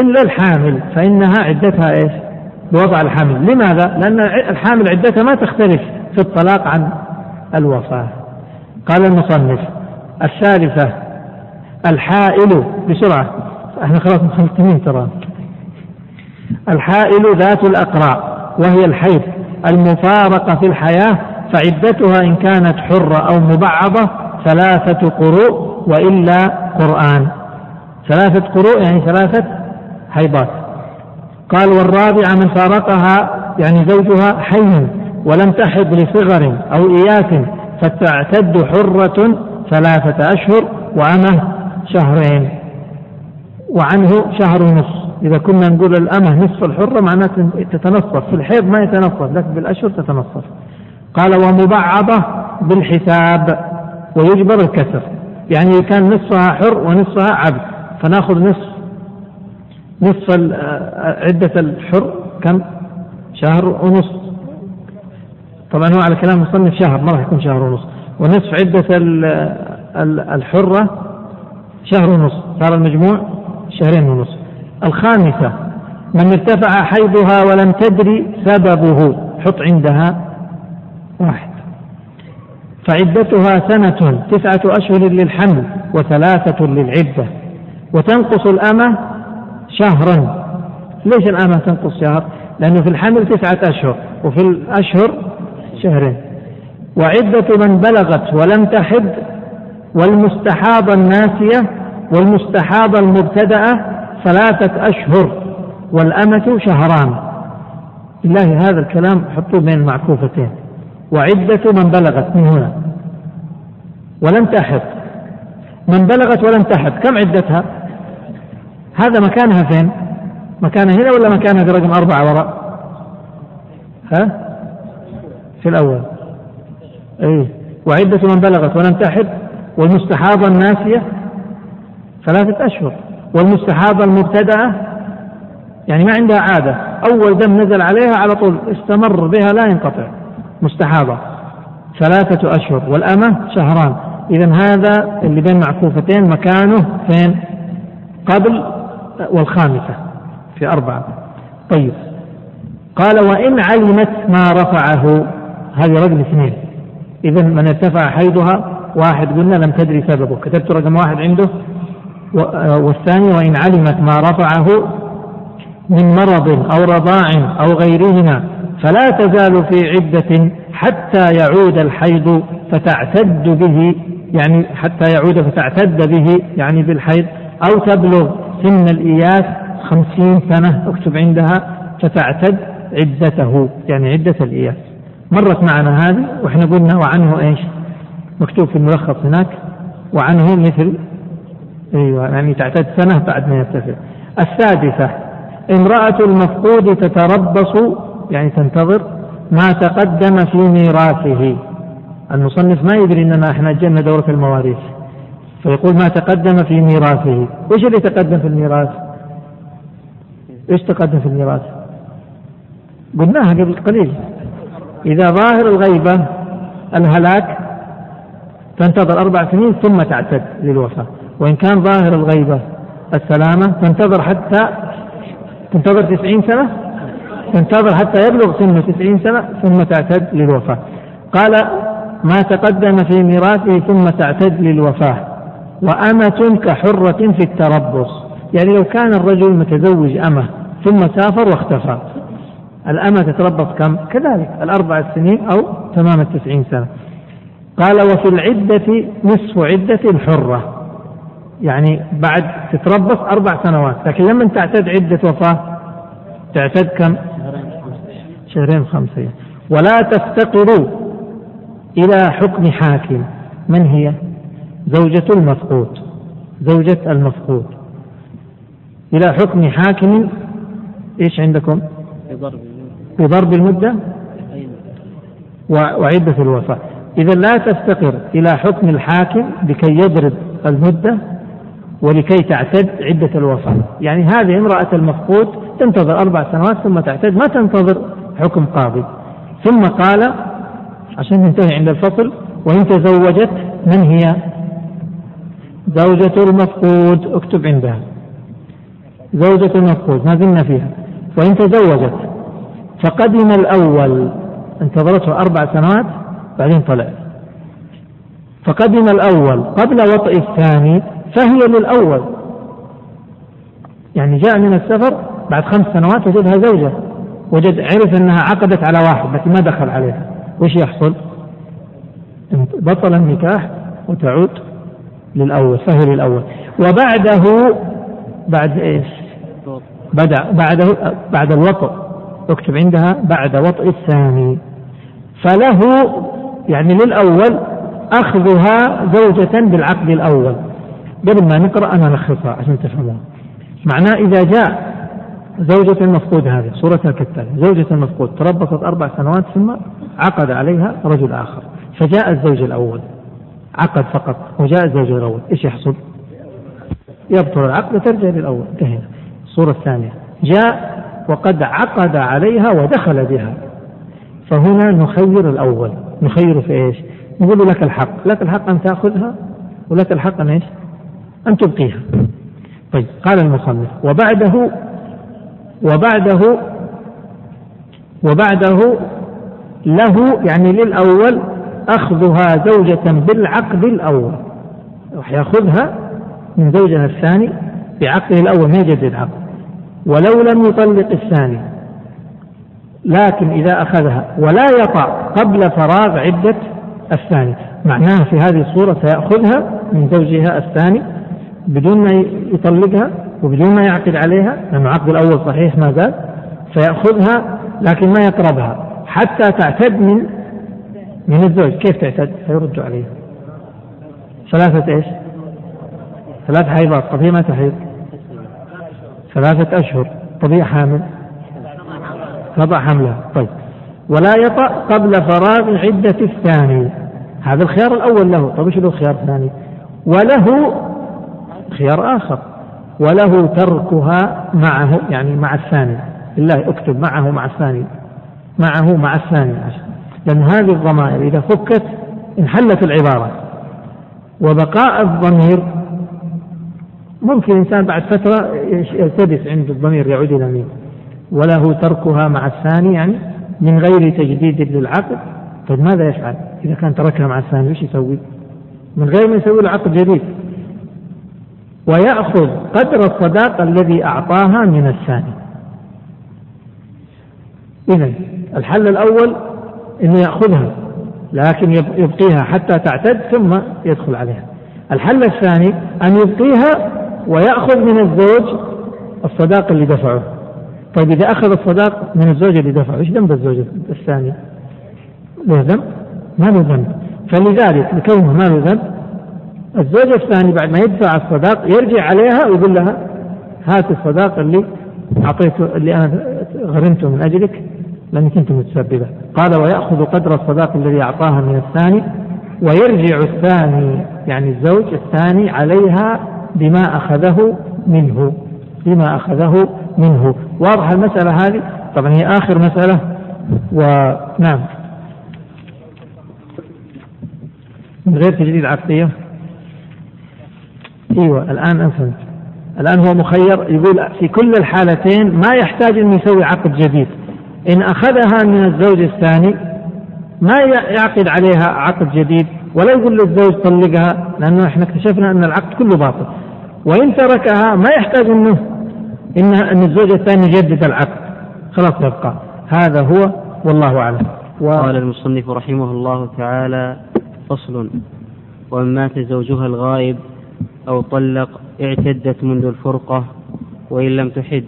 إلا الحامل فإنها عدتها إيش؟ بوضع الحامل. لماذا؟ لأن الحامل عدتها ما تختلف في الطلاق عن الوفاة. قال المصنف الثالثة الحائل، بسرعة احنا خلاص مخلطين ترى. الحائل ذات الأقراء وهي الحيض المفارقة في الحياة، فعدتها إن كانت حرة أو مبعضة ثلاثة قروء وإلا قرآن، ثلاثة قروء يعني ثلاثة حيضات. قال والرابعة من فارقها يعني زوجها حي ولم تحض لصغر أو إياس فتعتد حرة ثلاثة أشهر وأمه شهرين، وعنه شهر ونصف. إذا كنا نقول الأمه نصف الحرة معناته تتنصف، في الحيض ما يتنصف لكن بالأشهر تتنصف. قال ومبعضة بالحساب ويجبر الكسر، يعني كان نصفها حر ونصفها عبد، فنأخذ نصف نصف عدة الحر كم؟ شهر ونصف، طبعا هو على كلام مصنف شهر، ما راح يكون شهر ونصف، ونصف عدة الحرة شهر ونصف، صار المجموع شهرين ونصف. الخامسة من ارتفع حيضها ولم تدري سببه، حط عندها واحد، فعدتها سنة تسعة أشهر للحمل وثلاثة للعدة، وتنقص الأمة شهرا. ليش الأمة تنقص شهر؟ لأنه في الحمل تسعة أشهر وفي الأشهر شهرين. وعدة من بلغت ولم تحد، والمستحاضة الناسية والمستحاضة المبتدأة ثلاثة أشهر والأمة شهران. بالله هذا الكلام حطوه بين معكوفتين. وعدة من بلغت من هنا ولم تحد، من بلغت ولم تحد كم عدتها؟ هذا مكانها فين؟ مكانها هنا ولا مكانها في رقم أربعة وراء؟ ها؟ في الأول. أي وعدة من بلغت ولم تحد والمستحاضة الناسية ثلاثة أشهر والمستحاضة المبتدأة يعني ما عندها عادة، أول دم نزل عليها على طول استمر بها لا ينقطع، مستحاضة ثلاثة أشهر والأمة شهران. إذن هذا اللي بين معكوفتين مكانه فين؟ قبل والخامسة في أربعة. طيب قال وإن علمت ما رفعه، هذه رقم اثنين. إذن من ارتفع حيضها واحد قلنا لم تدري سببه، كتبت رقم واحد عنده، والثاني وإن علمت ما رفعه من مرض أو رضاع أو غيرهما فلا تزال في عدة حتى يعود الحيض فتعتد به، يعني حتى يعود فتعتد به يعني بالحيض، أو تبلغ سن الإياس خمسين سنة، اكتب عندها فتعتد عدته يعني عدة الإياس. مرت معنا هذه وإحنا قلنا وعنه إيش مكتوب في الملخص هناك وعنه مثل أيوة يعني تعتد سنة بعد ما يرتفع. السادسة امرأة المفقود تتربص يعني تنتظر ما تقدم في ميراثه. المصنف ما يدري أننا إحنا جئنا دورة المواريث فيقول ما تقدم في ميراثه. وإيش اللي تقدم في الميراث؟ إيش تقدم في الميراث؟ قلناها قبل قليل إذا ظاهر الغيبة الهلاك تنتظر أربع سنين ثم تعتد للوفاة، وإن كان ظاهر الغيبة السلامة تنتظر حتى تنتظر تسعين سنة تنتظر حتى يبلغ سنه تسعين سنة ثم تعتد للوفاة. قال ما تقدم في ميراثه ثم تعتد للوفاة. وأمة كحرة في التربص، يعني لو كان الرجل متزوج أمة ثم سافر واختفى الأمة تتربص كم؟ كذلك الأربع سنين أو تمام التسعين سنة. قال وفي العدة نصف عدة الحرة، يعني بعد تتربص أربع سنوات لكن لما تعتد عدة وفاة تعتد كم؟ شهرين خمسين. ولا تفتقروا إلى حكم حاكم. من هي؟ زوجة المفقود، زوجة المفقود. إلى حكم حاكم إيش عندكم؟ بضرب المدة وعدة الوفاة. إذا لا تفتقر إلى حكم الحاكم لكي يضرب المدة ولكي تعتد عدة الوفاة. يعني هذه امرأة المفقود تنتظر أربع سنوات ثم تعتد، ما تنتظر حكم قاضي. ثم قال عشان ننتهي عند الفصل وإن تزوجت. من هي؟ زوجة المفقود، اكتب عندها زوجة المفقود ما زلنا فيها. وإن تزوجت فقدم الأول، انتظرته أربع سنوات بعدين طلع، فقدم الأول قبل وطئ الثاني فهي للأول، يعني جاء من السفر بعد خمس سنوات وجدها زوجة، وجد عرف أنها عقدت على واحد لكن ما دخل عليها، وش يحصل؟ بطل النكاح وتعود للأول، فهي للأول. وبعده بعد إيش؟ بدأ بعده بعد الوطئ، اكتب عندها بعد وطئ الثاني. فله يعني للأول أخذها زوجة بالعقد الأول. قبل ما نقرأ أنا نلخصها عشان تفهموها. معناه إذا جاء زوجة المفقود، هذه صورتها كالتالي: زوجة المفقود تربصت أربع سنوات ثم عقد عليها رجل آخر، فجاء الزوج الأول عقد فقط وجاء الزوج الأول، إيش يحصل؟ يبطل العقد وترجع للأول. انتهينا. الصورة الثانية: جاء وقد عقد عليها ودخل بها، فهنا نخير الأول، نخير في إيش؟ نقول لك الحق، لك الحق أن تأخذها ولك الحق أن إيش؟ أن تبقيها. طيب، قال المصنف وبعده وبعده وبعده له يعني للأول أخذها زوجة بالعقد الأول، راح يأخذها من زوجها الثاني بعقده الأول، ما يجدد العقد ولو لم يطلق الثاني، لكن إذا أخذها ولا يطع قبل فراغ عدة الثاني. معناها في هذه الصورة سيأخذها من زوجها الثاني بدون ما يطلقها وبدون ما يعقد عليها، لأن العقد الأول صحيح ما زال، سيأخذها لكن ما يقربها حتى تعتد من من الزوج. كيف تعتد؟ سيرد عليها ثلاثة إيش؟ ثلاث حيضات. طبيعي ما تحيض ثلاثة أشهر، طبيعي حامل وضع حملها. طيب، ولا يطأ قبل فراغ عدة الثاني، هذا الخيار الأول له. طيب ايش له خيار ثاني؟ وله خيار آخر، وله تركها معه يعني مع الثاني. بالله اكتب معه مع الثاني، معه مع الثاني، لأن هذه الضمائر إذا فكت انحلت العبارة، وبقاء الضمير ممكن الإنسان بعد فترة يلتبس عند الضمير يعود إلى مين. وله تركها مع الثاني يعني من غير تجديد للعقد. طيب ماذا يفعل إذا كان تركها مع الثاني؟ وش يسوي؟ من غير ما يسوي العقد جديد، ويأخذ قدر الصداق الذي أعطاها من الثاني. إذن الحل الأول إنه يأخذها لكن يبقيها حتى تعتد ثم يدخل عليها. الحل الثاني أن يبقيها ويأخذ من الزوج الصداق اللي دفعه. طيب إذا أخذ الصداق من الزوج اللي دفعه، إيش ذنب الزوج الثاني؟ له ذنب؟ ما له ذنب. فلذلك لكونه ما له ذنب، الزوج الثاني بعد ما يدفع الصداق يرجع عليها ويقول لها هات الصداق اللي أعطيته، اللي أنا غرمته من أجلك لأنك كنت متسببة. قال ويأخذ قدر الصداق الذي أعطاها من الثاني، ويرجع الثاني يعني الزوج الثاني عليها بما أخذه منه، بما أخذه منه. واضح المسألة هذه؟ طبعا هي آخر مسألة. ونعم من غير تجديد عقدية. ايوه الآن أفهم. الآن هو مخير، يقول في كل الحالتين ما يحتاج أن يسوي عقد جديد. إن أخذها من الزوج الثاني ما يعقد عليها عقد جديد، ولا يقول للزوج طلقها، لأنه احنا اكتشفنا أن العقد كله باطل. وإن تركها ما يحتاج أنه إنها أن الزوج الثاني يجدد العقد، خلاص يبقى. هذا هو والله أعلم. و... قال المصنف رحمه الله تعالى: فصل. وإن مات زوجها الغائب أو طلق اعتدت منذ الفرقة وإن لم تحد.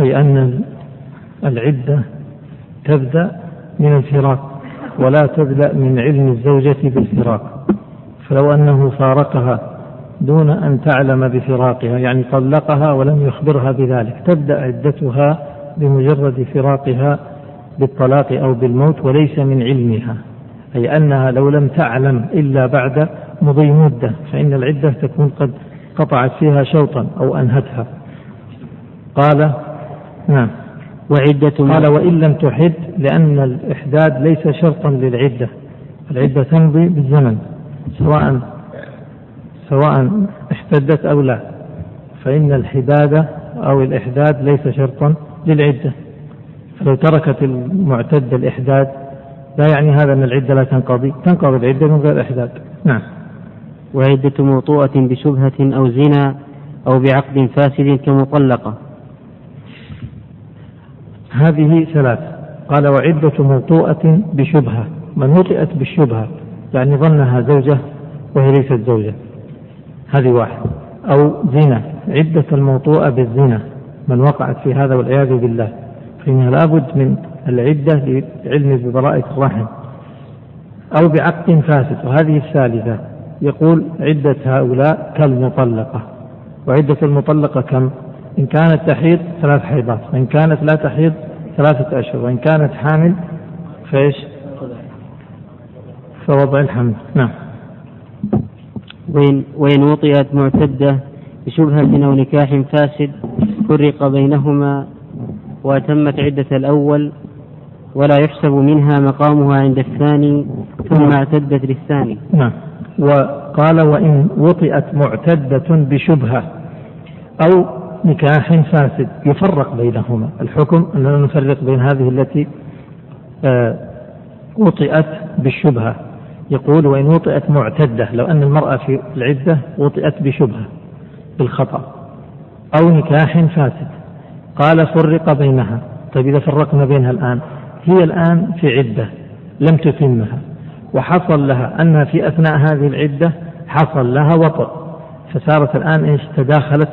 أي أن العدة تبدأ من الفراق ولا تبدأ من علم الزوجة بالفراق. فلو أنه فارقها دون أن تعلم بفراقها، يعني طلقها ولم يخبرها بذلك، تبدأ عدتها بمجرد فراقها بالطلاق أو بالموت وليس من علمها. أي أنها لو لم تعلم إلا بعد مضي مدة فإن العدة تكون قد قطعت فيها شوطا أو أنهتها. قال نعم وعدة. قال وإن لم تحد، لأن الإحداد ليس شرطا للعدة. العدة تمضي بالزمن سواء سواء احتدت أو لا، فإن الحدادة أو الإحداد ليس شرطا للعدة. فلو تركت المعتدة الإحداد لا يعني هذا أن العدة لا تنقضي، تنقضي العدة من غير إحداد. نعم. وعدة موطوءة بشبهة أو زنا أو بعقد فاسد كمطلقة. هذه ثلاث. قال وعدة موطوءة بشبهة. من وطئت بالشبهة يعني ظنها زوجة وهي ليست زوجة، هذه واحد. أو زنا، عدة الموطوءة بالزنا من وقعت في هذا والعياذ بالله، فإنها لابد من العدة لعلم ببراءة الرحم. أو بعقد فاسد، وهذه الثالثة. يقول عدة هؤلاء كالمطلقة. وعدة المطلقة كم؟ إن كانت تحيض ثلاث حيضات، وإن كانت لا تحيض ثلاثة أشهر، وإن كانت حامل فإيش؟ فوضع الحمل. نعم. وإن, وإن وطئت معتدة بشبهة أو نكاح فاسد فرق بينهما وأتمت عدة الأول ولا يحسب منها مقامها عند الثاني ثم اعتدت للثاني. نعم. وقال وإن وطئت معتدة بشبهة أو نكاح فاسد يفرق بينهما. الحكم أننا نفرق بين هذه التي وطئت بالشبهة. يقول وإن وطئت معتدة، لو أن المرأة في العدة وطئت بشبهة بالخطأ أو نكاح فاسد، قال فرق بينها. طيب إذا فرقنا بينها الآن، هي الآن في عدة لم تتمها، وحصل لها أنها في أثناء هذه العدة حصل لها وطئ، فصارت الآن إيش؟ تداخلت،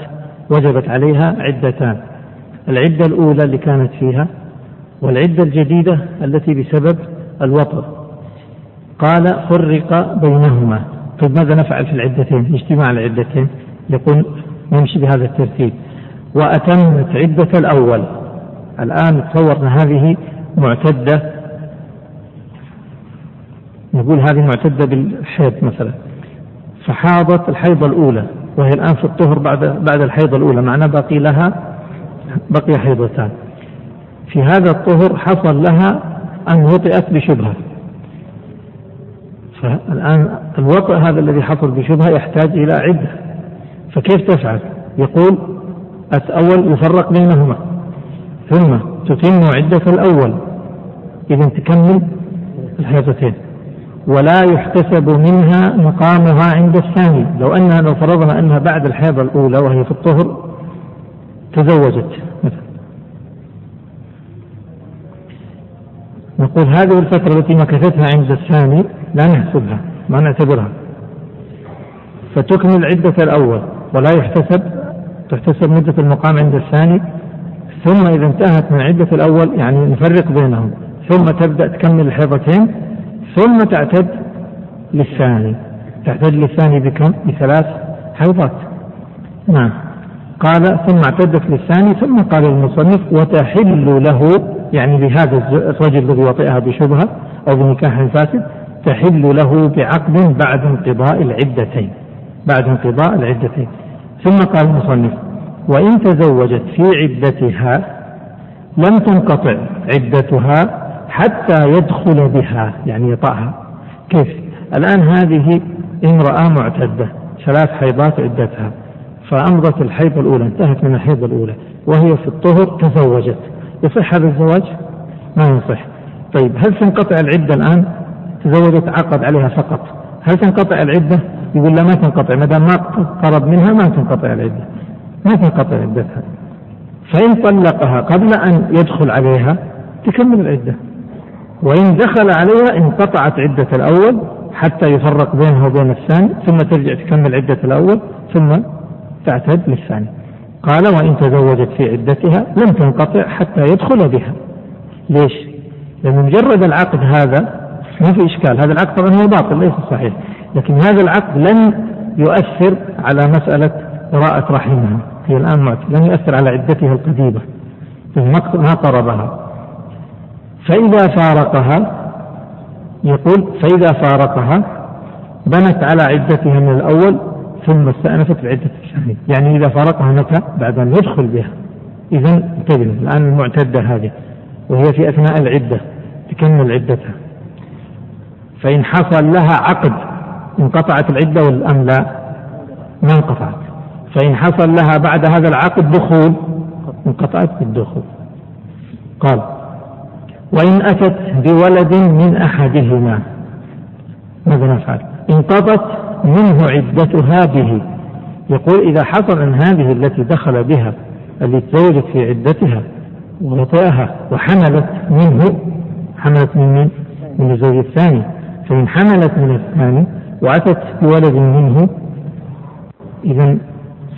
وجبت عليها عدتان: العدة الأولى اللي كانت فيها والعدة الجديدة التي بسبب الوطئ. قال فرق بينهما. طيب ماذا نفعل في العدتين؟ اجتماع العدتين. يقول نمشي بهذا الترتيب: وأتمت عدة الأول. الآن تصورنا هذه معتدة، نقول هذه معتدة بالحيض مثلا، فحاضت الحيضة الأولى وهي الآن في الطهر بعد بعد الحيضة الأولى، معناه بقي لها بقي حيضتان. في هذا الطهر حصل لها أن وطئت بشبهة، فالآن الوطئ هذا الذي حصل بشبهة يحتاج إلى عدة، فكيف تفعل؟ يقول الأول يفرق بينهما ثم تتم عدة الأول، إذن تكمل الحيضتين ولا يحتسب منها مقامها عند الثاني. لو أنها لو فرضنا أنها بعد الحيضة الأولى وهي في الطهر تزوجت مثلا، نقول هذه الفترة التي مكثتها عند الثاني لا نحسبها، ما نعتبرها، فتكمل عدة الأول ولا يحتسب تحتسب مدة المقام عند الثاني. ثم إذا انتهت من عدة الأول يعني نفرق بينهم، ثم تبدأ تكمل الحيضتين ثم تعتد للثاني تعتد للثاني بكم؟ بثلاث حيضات. نعم. قال ثم اعتدت للثاني. ثم قال المصنف وتحل له، يعني بهذا الرجل الذي وطئها بشبهة أو بنكاح فاسد، تحل له بعقد بعد انقضاء العدتين بعد انقضاء العدتين. ثم قال المصنف وإن تزوجت في عدتها لم تنقطع عدتها حتى يدخل بها، يعني يطأها. كيف؟ الآن هذه امرأة معتدة ثلاث حيضات عدتها، فأمضت الحيض الأولى، انتهت من الحيض الأولى وهي في الطهر، تزوجت، يصح هذا الزواج؟ ما يصح. طيب هل تنقطع العدة الآن؟ تزوجت عقد عليها فقط، هل تنقطع العدة؟ يقول لا ما تنقطع، ما دام ما قرب منها ما تنقطع العدة، ما تنقطع عدتها. فإن طلقها قبل أن يدخل عليها تكمل العدة، وإن دخل عليها انقطعت عدة الأول حتى يفرق بينها وبين الثاني، ثم ترجع تكمل عدة الأول ثم تعتد للثاني. قال وإن تزوجت في عدتها لم تنقطع حتى يدخل بها. ليش؟ لأن مجرد العقد هذا ما في إشكال، هذا العقد طبعا هو باطل ليس صحيح، لكن هذا العقد لن يؤثر على مسألة قراءة رحمها، هي الآن معتدة، لن يؤثر على عدتها القديمة ما قربها. فإذا فارقها يقول فإذا فارقها بنت على عدتها من الأول ثم استأنفت العدة الثانية، يعني إذا فارقها متى؟ بعد أن يدخل بها. إذن انتبه الآن المعتدة هذه وهي في أثناء العدة تكمل عدتها. فإن حصل لها عقد انقطعت العدة والأم لا؟ ما انقطعت. فإن حصل لها بعد هذا العقد دخول انقطعت بالدخول. قال وإن أتت بولد من أحدهما ماذا نفعل؟ انقضت منه عدتها به. يقول إذا حصل أن هذه التي دخل بها التي تزوجت في عدتها وطئها وحملت منه، حملت من من؟ من الزوج الثاني. فإن حملت من الثاني وأتت بولد منه إذن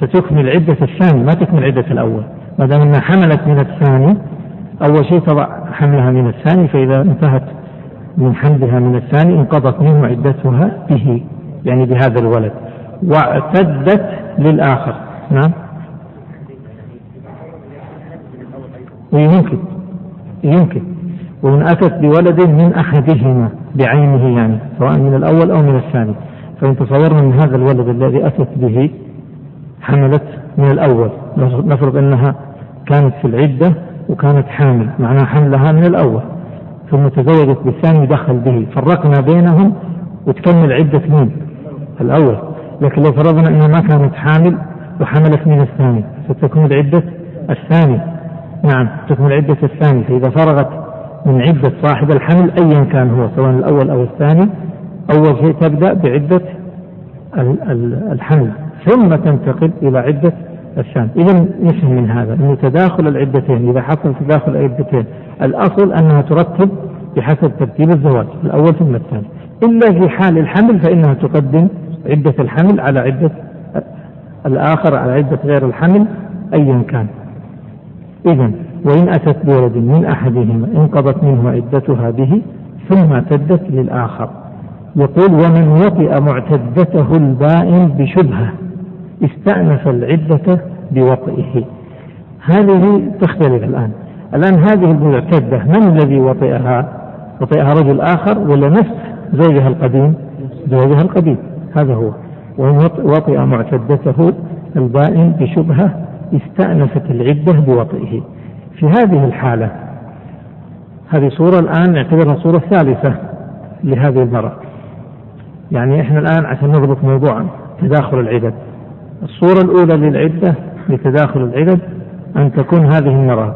ستكمل عدة الثاني، ما تكمل عدة الأول، ما دام أنها حملت من الثاني. أول شيء تضع حملها من الثاني، فإذا انتهت من حملها من الثاني انقضت منه عدتها به، يعني بهذا الولد، واعتدت للآخر. نعم يمكن يمكن وإن أتت بولد من أحدهما بعينه، يعني سواء من الأول أو من الثاني. فإن تصورنا من هذا الولد الذي أتت به حملت من الأول، نفرض أنها كانت في العدة وكانت حامل، معناها حملها من الأول، ثم تزوجت بالثاني دخل به، فرقنا بينهم وتكمل عدة من الأول. لكن لو فرضنا أنها ما كانت حامل وحملت من الثاني ستكمل عدة الثاني. نعم تكمل عدة الثاني. فإذا فرغت من عدة صاحب الحمل أيا كان هو، سواء الأول أو الثاني، أول شيء تبدأ بعدة الحمل ثم تنتقل إلى عدة الثاني. إذن نفهم من هذا أن تداخل العدتين إذا حصل تداخل العدتين الأصل أنها ترتب بحسب ترتيب الزواج، الأول ثم الثاني، إلا في حال الحمل فإنها تقدم عدة الحمل على عدة الآخر، على عدة غير الحمل أيا كان. إذن وإن أتت بولد من أحدهما انقضت منه عدتها به ثم اعتدت للآخر. يقول ومن وطئ معتدته البائن بشبهة استأنف العدة بوطئه. هذه تختلف الآن الآن هذه المعتدة من الذي وطئها؟ وطئها رجل آخر ولا نفس زوجها القديم؟ زوجها القديم، هذا هو. ومن وطئ معتدته البائن بشبهة استأنفت العدة بوطئه. في هذه الحالة، هذه صورة الآن نعتبرها صورة ثالثة لهذه المرأة، يعني إحنا الآن عشان نضبط موضوع تداخل العدد. الصورة الأولى للعدة لتداخل العدد أن تكون هذه المرأة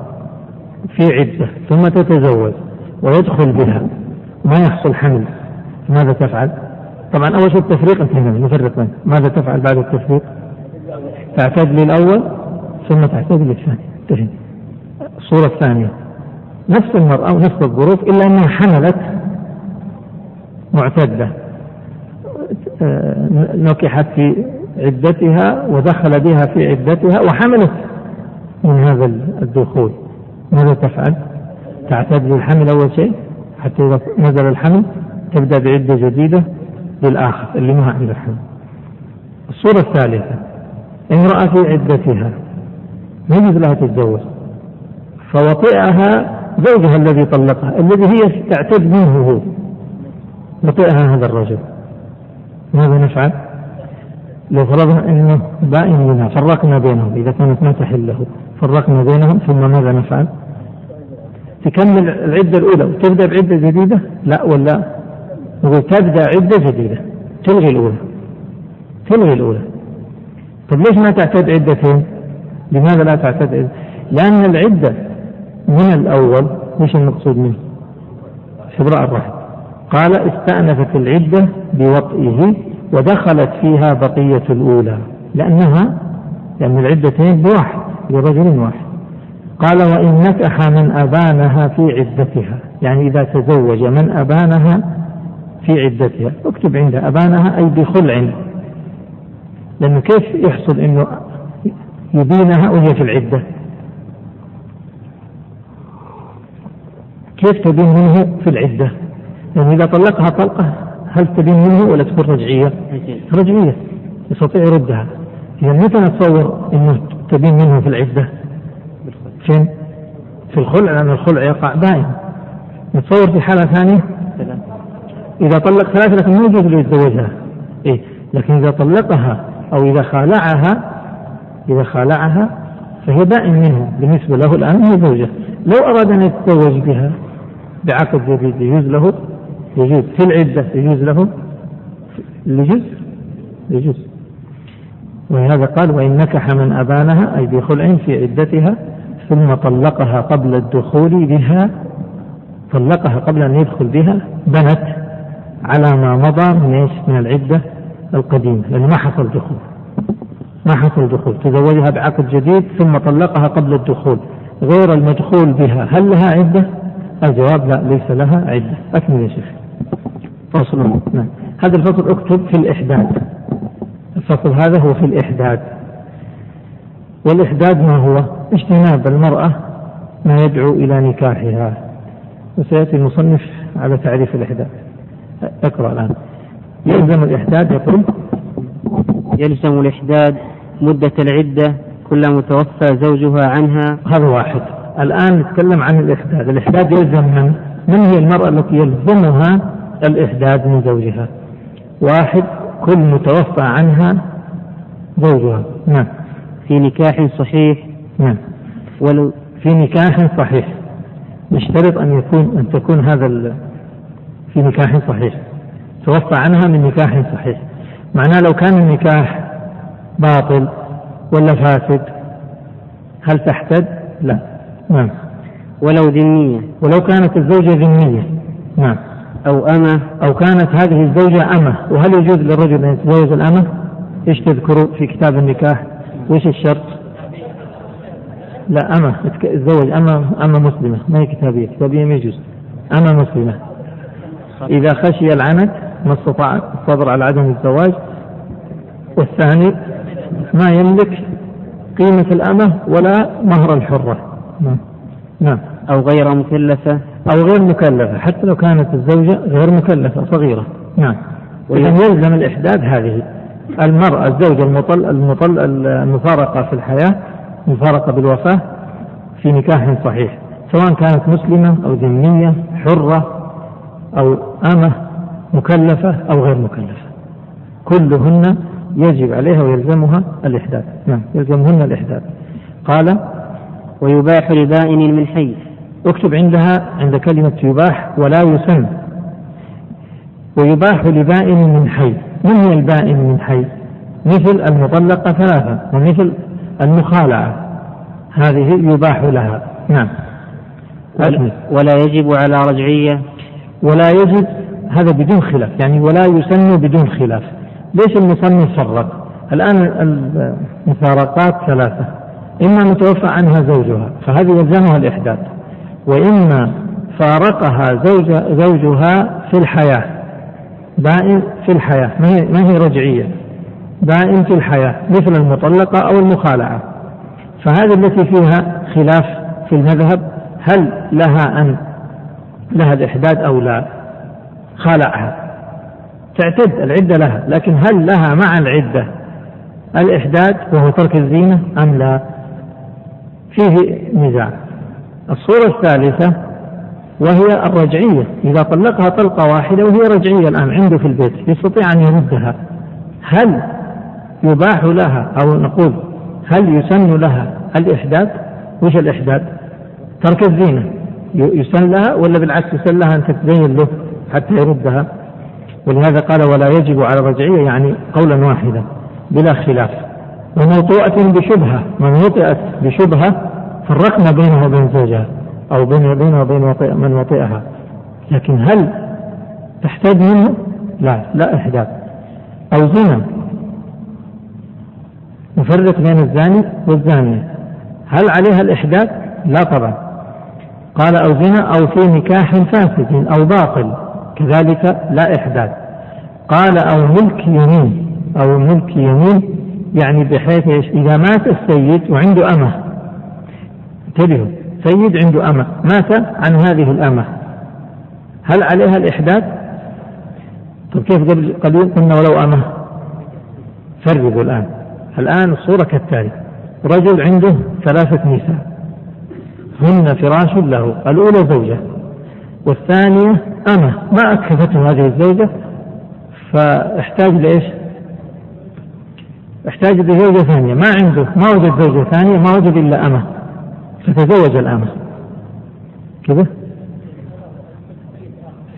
في عدة ثم تتزوج ويدخل بها ما يحصل حمل، ماذا تفعل؟ طبعا أول شيء التفريق، انتهينا نفرق منه. ماذا تفعل بعد التفريق؟ تعتد للأول ثم تعتد للثاني، انتهي. الصورة الثانية نفس المرأة ونفس الظروف إلا أنها حملت معتدة، نكحت في عدتها ودخل بها في عدتها وحملت من هذا الدخول، ماذا تفعل؟ تعتدل الحمل أول شيء حتى إذا نزل الحمل تبدأ بعدة جديدة للآخر اللي ما عنده حمل. الصورة الثالثة امرأة في عدتها ما يجوز لها تتزوج، فوطئها زوجها الذي طلقها الذي هي تعتد منه هو، وطئها هذا الرجل. ماذا نفعل؟ لو فرضنا أنه بائن لنا فرقنا بينهم إذا كانت ما تحل له، فرقنا بينهم، ثم ماذا نفعل؟ تكمل العدة الأولى وتبدأ بعدة جديدة؟ لا، ولا نقول تبدأ عدة جديدة، تلغي الأولى تلغي الأولى. طب ليش ما تعتد عدتين؟ لماذا لا تعتد عدة؟ لأن العدة من الأول مش المقصود منه شبراء الرحم. قال استأنفت العدة بوطئه ودخلت فيها بقية الأولى، لأنها لأن العدتين بواحد لرجل واحد. قال وإن نكح من أبانها في عدتها، يعني إذا تزوج من أبانها في عدتها، اكتب عندها أبانها أي بخلع، لأنه كيف يحصل أنه يدينها وهي في العدة؟ كيف تدين منه في العدة؟ لأن إذا طلقها طلقة هل تدين منه ولا تكون رجعية؟ رجعية يستطيع يردها. إذا متى نتصور أنه تدين منه في العدة؟ فين؟ في الخلع، لأن الخلع يقع باين. نتصور في حالة ثانية إذا طلق ثلاثة لكن ما يجوز له يتزوجها، إيه؟ لكن إذا طلقها أو إذا خالعها إذا خالعها فهي بائن منه بالنسبة له الآن هي زوجة. لو أراد أن يتزوج بها بعقد جديد يجوز له، يجوز في العدة يجوز له يجوز يجوز. وهذا قال وإن نكح من أبانها أي بخلع في عدتها ثم طلقها قبل الدخول بها، طلقها قبل أن يدخل بها، بنت على ما مضى من من العدة القديمة، لأنه ما حصل دخول ما حصل دخول تزوجها بعقد جديد ثم طلقها قبل الدخول غير المدخول بها، هل لها عدة؟ الجواب لا، ليس لها عدة. أكمل يا شيخ. فصل، هذا الفصل اكتب في الإحداد، الفصل هذا هو في الإحداد. والإحداد ما هو؟ اجتناب المرأة ما يدعو إلى نكاحها، وسيأتي المصنف على تعريف الإحداد. اقرأ الآن. يلزم الإحداد، يقول يلزم الإحداد مدة العدة كلما متوفى زوجها عنها. هذا واحد. الآن نتكلم عن الإحداد. الإحداد يلزم من؟ من هي المرأة التي يلزمها الإحداد من زوجها؟ واحد، كل متوفى عنها زوجها. نعم. في نكاح صحيح. نعم. ولو في نكاح صحيح يشترط أن يكون أن تكون هذا ال... في نكاح صحيح، توفى عنها من نكاح صحيح. معناه لو كان النكاح باطل ولا فاسد هل تحتد؟ لا. نعم. ولو ذمية، ولو كانت الزوجة ذمية. نعم. أو أمة، أو كانت هذه الزوجة أمة. وهل يجوز للرجل أن يتزوج الأمة؟ إيش تذكروا في كتاب النكاح؟ وإيش الشرط؟ لا، أمة تزوج أمة أمة مسلمة، ما هي كتابية، كتابية ما يجوز. أمة مسلمة إذا خشي العنت ما استطاع الصبر على عدم الزواج، والثاني ما يملك قيمة الأمة ولا مهر الحرة. نعم. نعم. أو غير مكلفة، أو غير مكلفة حتى لو كانت الزوجة غير مكلفة صغيرة. نعم. وإذن يلزم الإحداد هذه المرأة الزوجة المطل المطل المفارقة في الحياة، مفارقة بالوفاة في نكاح صحيح، سواء كانت مسلمة أو ذمية، حرة أو أمة، مكلفة أو غير مكلفة، كلهن يجب عليها ويلزمها الإحداد. نعم، يلزمهن الإحداد. قال ويباح لبائن من حيث، اكتب عندها عند كلمة يباح ولا يسن، ويباح لبائن من حيث. من هي البائن من حيث؟ مثل المطلقة ثلاثة ومثل المخالعة، هذه يباح لها. نعم. ولا يجب على رجعية، ولا يجب هذا بدون خلاف، يعني ولا يسن بدون خلاف. ليش المصنف فرق؟ الآن المفارقات ثلاثة، إما متوفى عنها زوجها فهذه يلزمها الإحداد، وإما فارقها زوجها في الحياة، بائن في الحياة، ما هي رجعية، بائن في الحياة مثل المطلقة أو المخالعة، فهذه التي فيها خلاف في المذهب هل لها أن لها الإحداد أو لا؟ خلعها تعتد العدة لها، لكن هل لها مع العدة الإحداد وهو ترك الزينة أم لا؟ فيه نزاع. الصورة الثالثة وهي الرجعية، إذا طلقها طلقة واحدة وهي رجعية الآن عنده في البيت يستطيع أن يردها، هل يباح لها أو نقول هل يسن لها الإحداد؟ وش الإحداد؟ ترك الزينة يسن لها، ولا بالعكس يسن لها أن تتزين له حتى يردها؟ ولهذا قال ولا يجب على الرجعية، يعني قولا واحدا بلا خلاف. وموطوءة بشبهة، من وطئت بشبهة فرقنا بينها وبين زوجها أو بينها بينها وبين من وطئها، لكن هل تحتاج منه؟ لا لا إحداث. أو زنا، نفرق بين الزاني والزانية، هل عليها الإحداث؟ لا طبعا. قال أو زنا أو في نكاح فاسد أو باطل كذلك لا إحداث. قال أو ملك يمين، أو ملك يمين يعني بحيث إذا مات السيد وعنده أمه، انتبهوا، سيد عنده أمه مات عن هذه الأمه، هل عليها الإحداد؟ طب كيف قبل قليل قلنا ولو أمه؟ فرقوا الآن. الآن الصورة كالتالي: رجل عنده ثلاثة نساء هن فراش له، الأولى زوجة والثانية أمه ما أكفته هذه الزوجة، فاحتاج لإيش؟ احتاج لزوجة ثانية، ما عنده ما وجد زوجة ثانية، ما وجد إلا أمه، فتزوج الأمه كذا،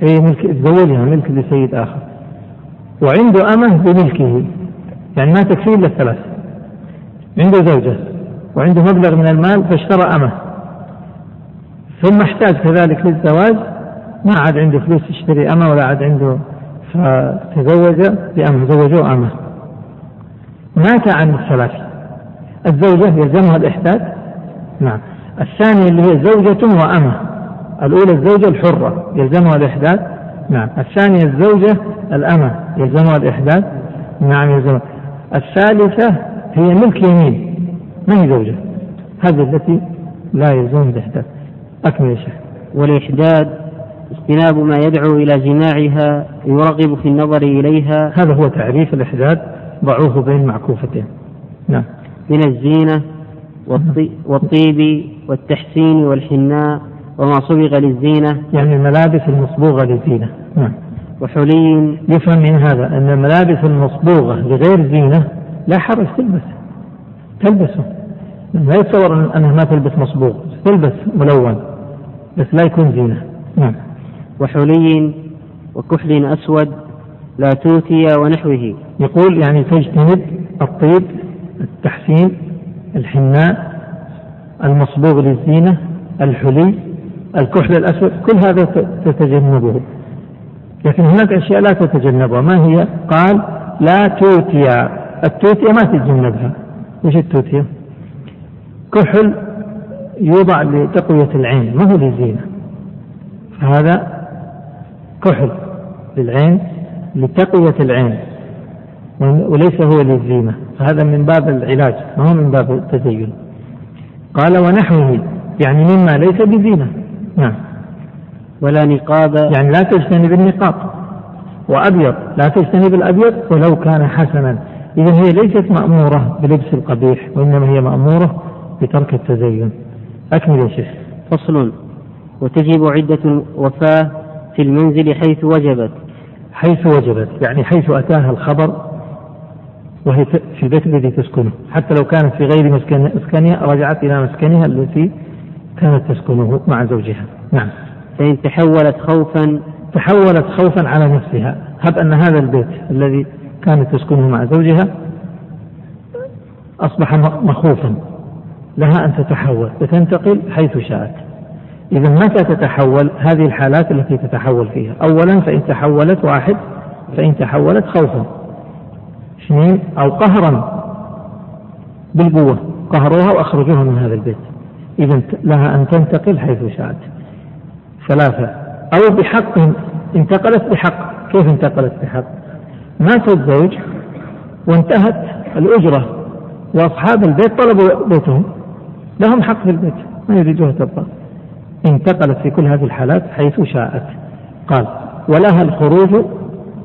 اي ملك، تزوجها ملك لسيد آخر وعنده أمه بملكه، يعني ما تكفي إلا الثلاث، عنده زوجة وعنده مبلغ من المال فاشترى أمه، ثم احتاج كذلك للزواج، ما عاد عنده فلوس يشتري أمه ولا عاد عنده، فتزوج بأمه، زوجوه أمه، مات عن الثلاث، الزوجة يلزمها الإحداث؟ نعم. الثانية اللي هي زوجة وأمة، الأولى الزوجة الحرة يلزمها الإحداث؟ نعم. الثانية الزوجة الأمة يلزمها الإحداث؟ نعم يلزمها. الثالثة هي ملك يمين ما هي زوجة، هذه التي لا يلزمها الإحداث. أكمل يا شيخ. والإحداث اجتناب ما يدعو إلى جماعها يرغب في النظر إليها، هذا هو تعريف الإحداث، ضعوه بين معكوفتين. نعم. من الزينة والطيب والتحسين والحناء وما صبغ للزينة، يعني الملابس المصبوغة للزينة. نعم. وحلي، يفهم من هذا أن الملابس المصبوغة لغير زينة لا حرج تلبس تلبسه، لا يتصور أنها ما تلبس مصبوغ، تلبس ملون بس لا يكون زينة. نعم. وحلي وكحل أسود لا توتي ونحوه، يقول يعني تجتنب الطيب، التحسين، الحناء، المصبوغ للزينة، الحلي، الكحل الأسود، كل هذا تتجنبه. لكن هناك أشياء لا تتجنبها، ما هي؟ قال لا توتيا، التوتيا ما تتجنبها. وش التوتيا؟ كحل يوضع لتقوية العين ما هو للزينة، فهذا كحل للعين لتقوية العين وليس هو للزينة، فهذا من باب العلاج ما هو من باب التزين. قال ونحوه يعني مما ليس بزينة. نعم. ولا نقاب، يعني لا تجتنب النقاب. وأبيض، لا تجتنب الأبيض ولو كان حسنا، إذن هي ليست مأمورة بلبس القبيح وإنما هي مأمورة بترك التزين. أكمل يا شيخ. فصل. وتجب عدة الوفاة في المنزل حيث وجبت، حيث وجبت يعني حيث أتاها الخبر وهي في البيت الذي تسكنه، حتى لو كانت في غير مسكنها رجعت إلى مسكنها التي كانت تسكنه مع زوجها. نعم. فإن تحولت خوفا، تحولت خوفا على نفسها، هب أن هذا البيت الذي كانت تسكنه مع زوجها أصبح مخوفا، لها أن تتحول وتنتقل حيث شاءت. إذا متى تتحول هذه الحالات التي تتحول فيها؟ أولا فإن تحولت، واحد فإن تحولت خوفا، اثنين أو قهرا بالقوة، قهروها وأخرجوها من هذا البيت، إذا لها أن تنتقل حيث شاءت. ثلاثة أو بحق، انتقلت بحق، كيف انتقلت بحق؟ مات الزوج وانتهت الأجرة وأصحاب البيت طلبوا بيتهم، لهم حق في البيت ما يريدوها تبقى، انتقلت في كل هذه الحالات حيث شاءت. قال ولها الخروج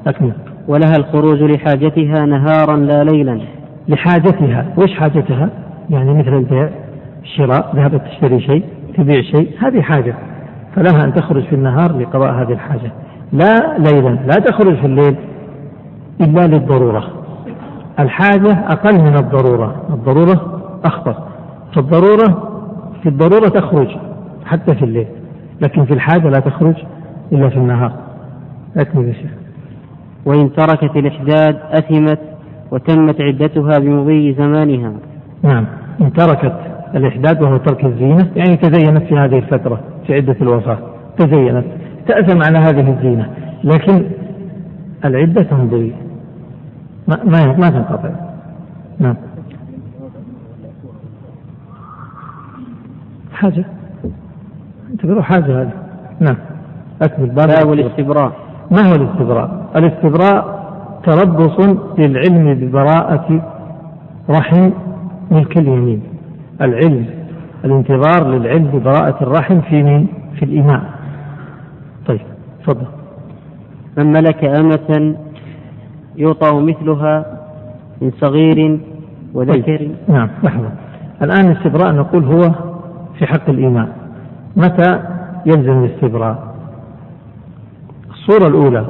أكمل ولها الخروج لحاجتها نهارا لا ليلا. لحاجتها، وش حاجتها؟ يعني مثل البيع الشراء، ذهبت تشتري شيء تبيع شيء، هذه حاجة، فلها أن تخرج في النهار لقضاء هذه الحاجة. لا ليلا، لا تخرج في الليل إلا للضرورة، الحاجة أقل من الضرورة، الضرورة أخطر، فالضرورة في الضرورة تخرج حتى في الليل، لكن في الحاجة لا تخرج إلا في النهار. أكمل الشيخ. وإن تركت الإحداد أثمت وتمت عدتها بمضي زمانها. نعم، إن تركت الإحداد وهو ترك الزينة، يعني تزينت في هذه الفترة في عدة الوفاة، تزينت تأثم على هذه الزينة، لكن العدة تمضي ما ما ما تنقطع. نعم، حاجة تقولوا حاجة هذه. نعم، أكمل باب الاستبراء. ما هو الاستبراء؟ الاستبراء تربص للعلم ببراءة رحم ملك اليمين. العلم، الانتظار للعلم ببراءة الرحم في مين؟ في الإماء. طيب تفضل. من ملك أمة يوطأ مثلها من صغير وذكر. طيب. نعم، لحظة، الآن الاستبراء نقول هو في حق الإماء. متى يلزم الاستبراء؟ الصورة الأولى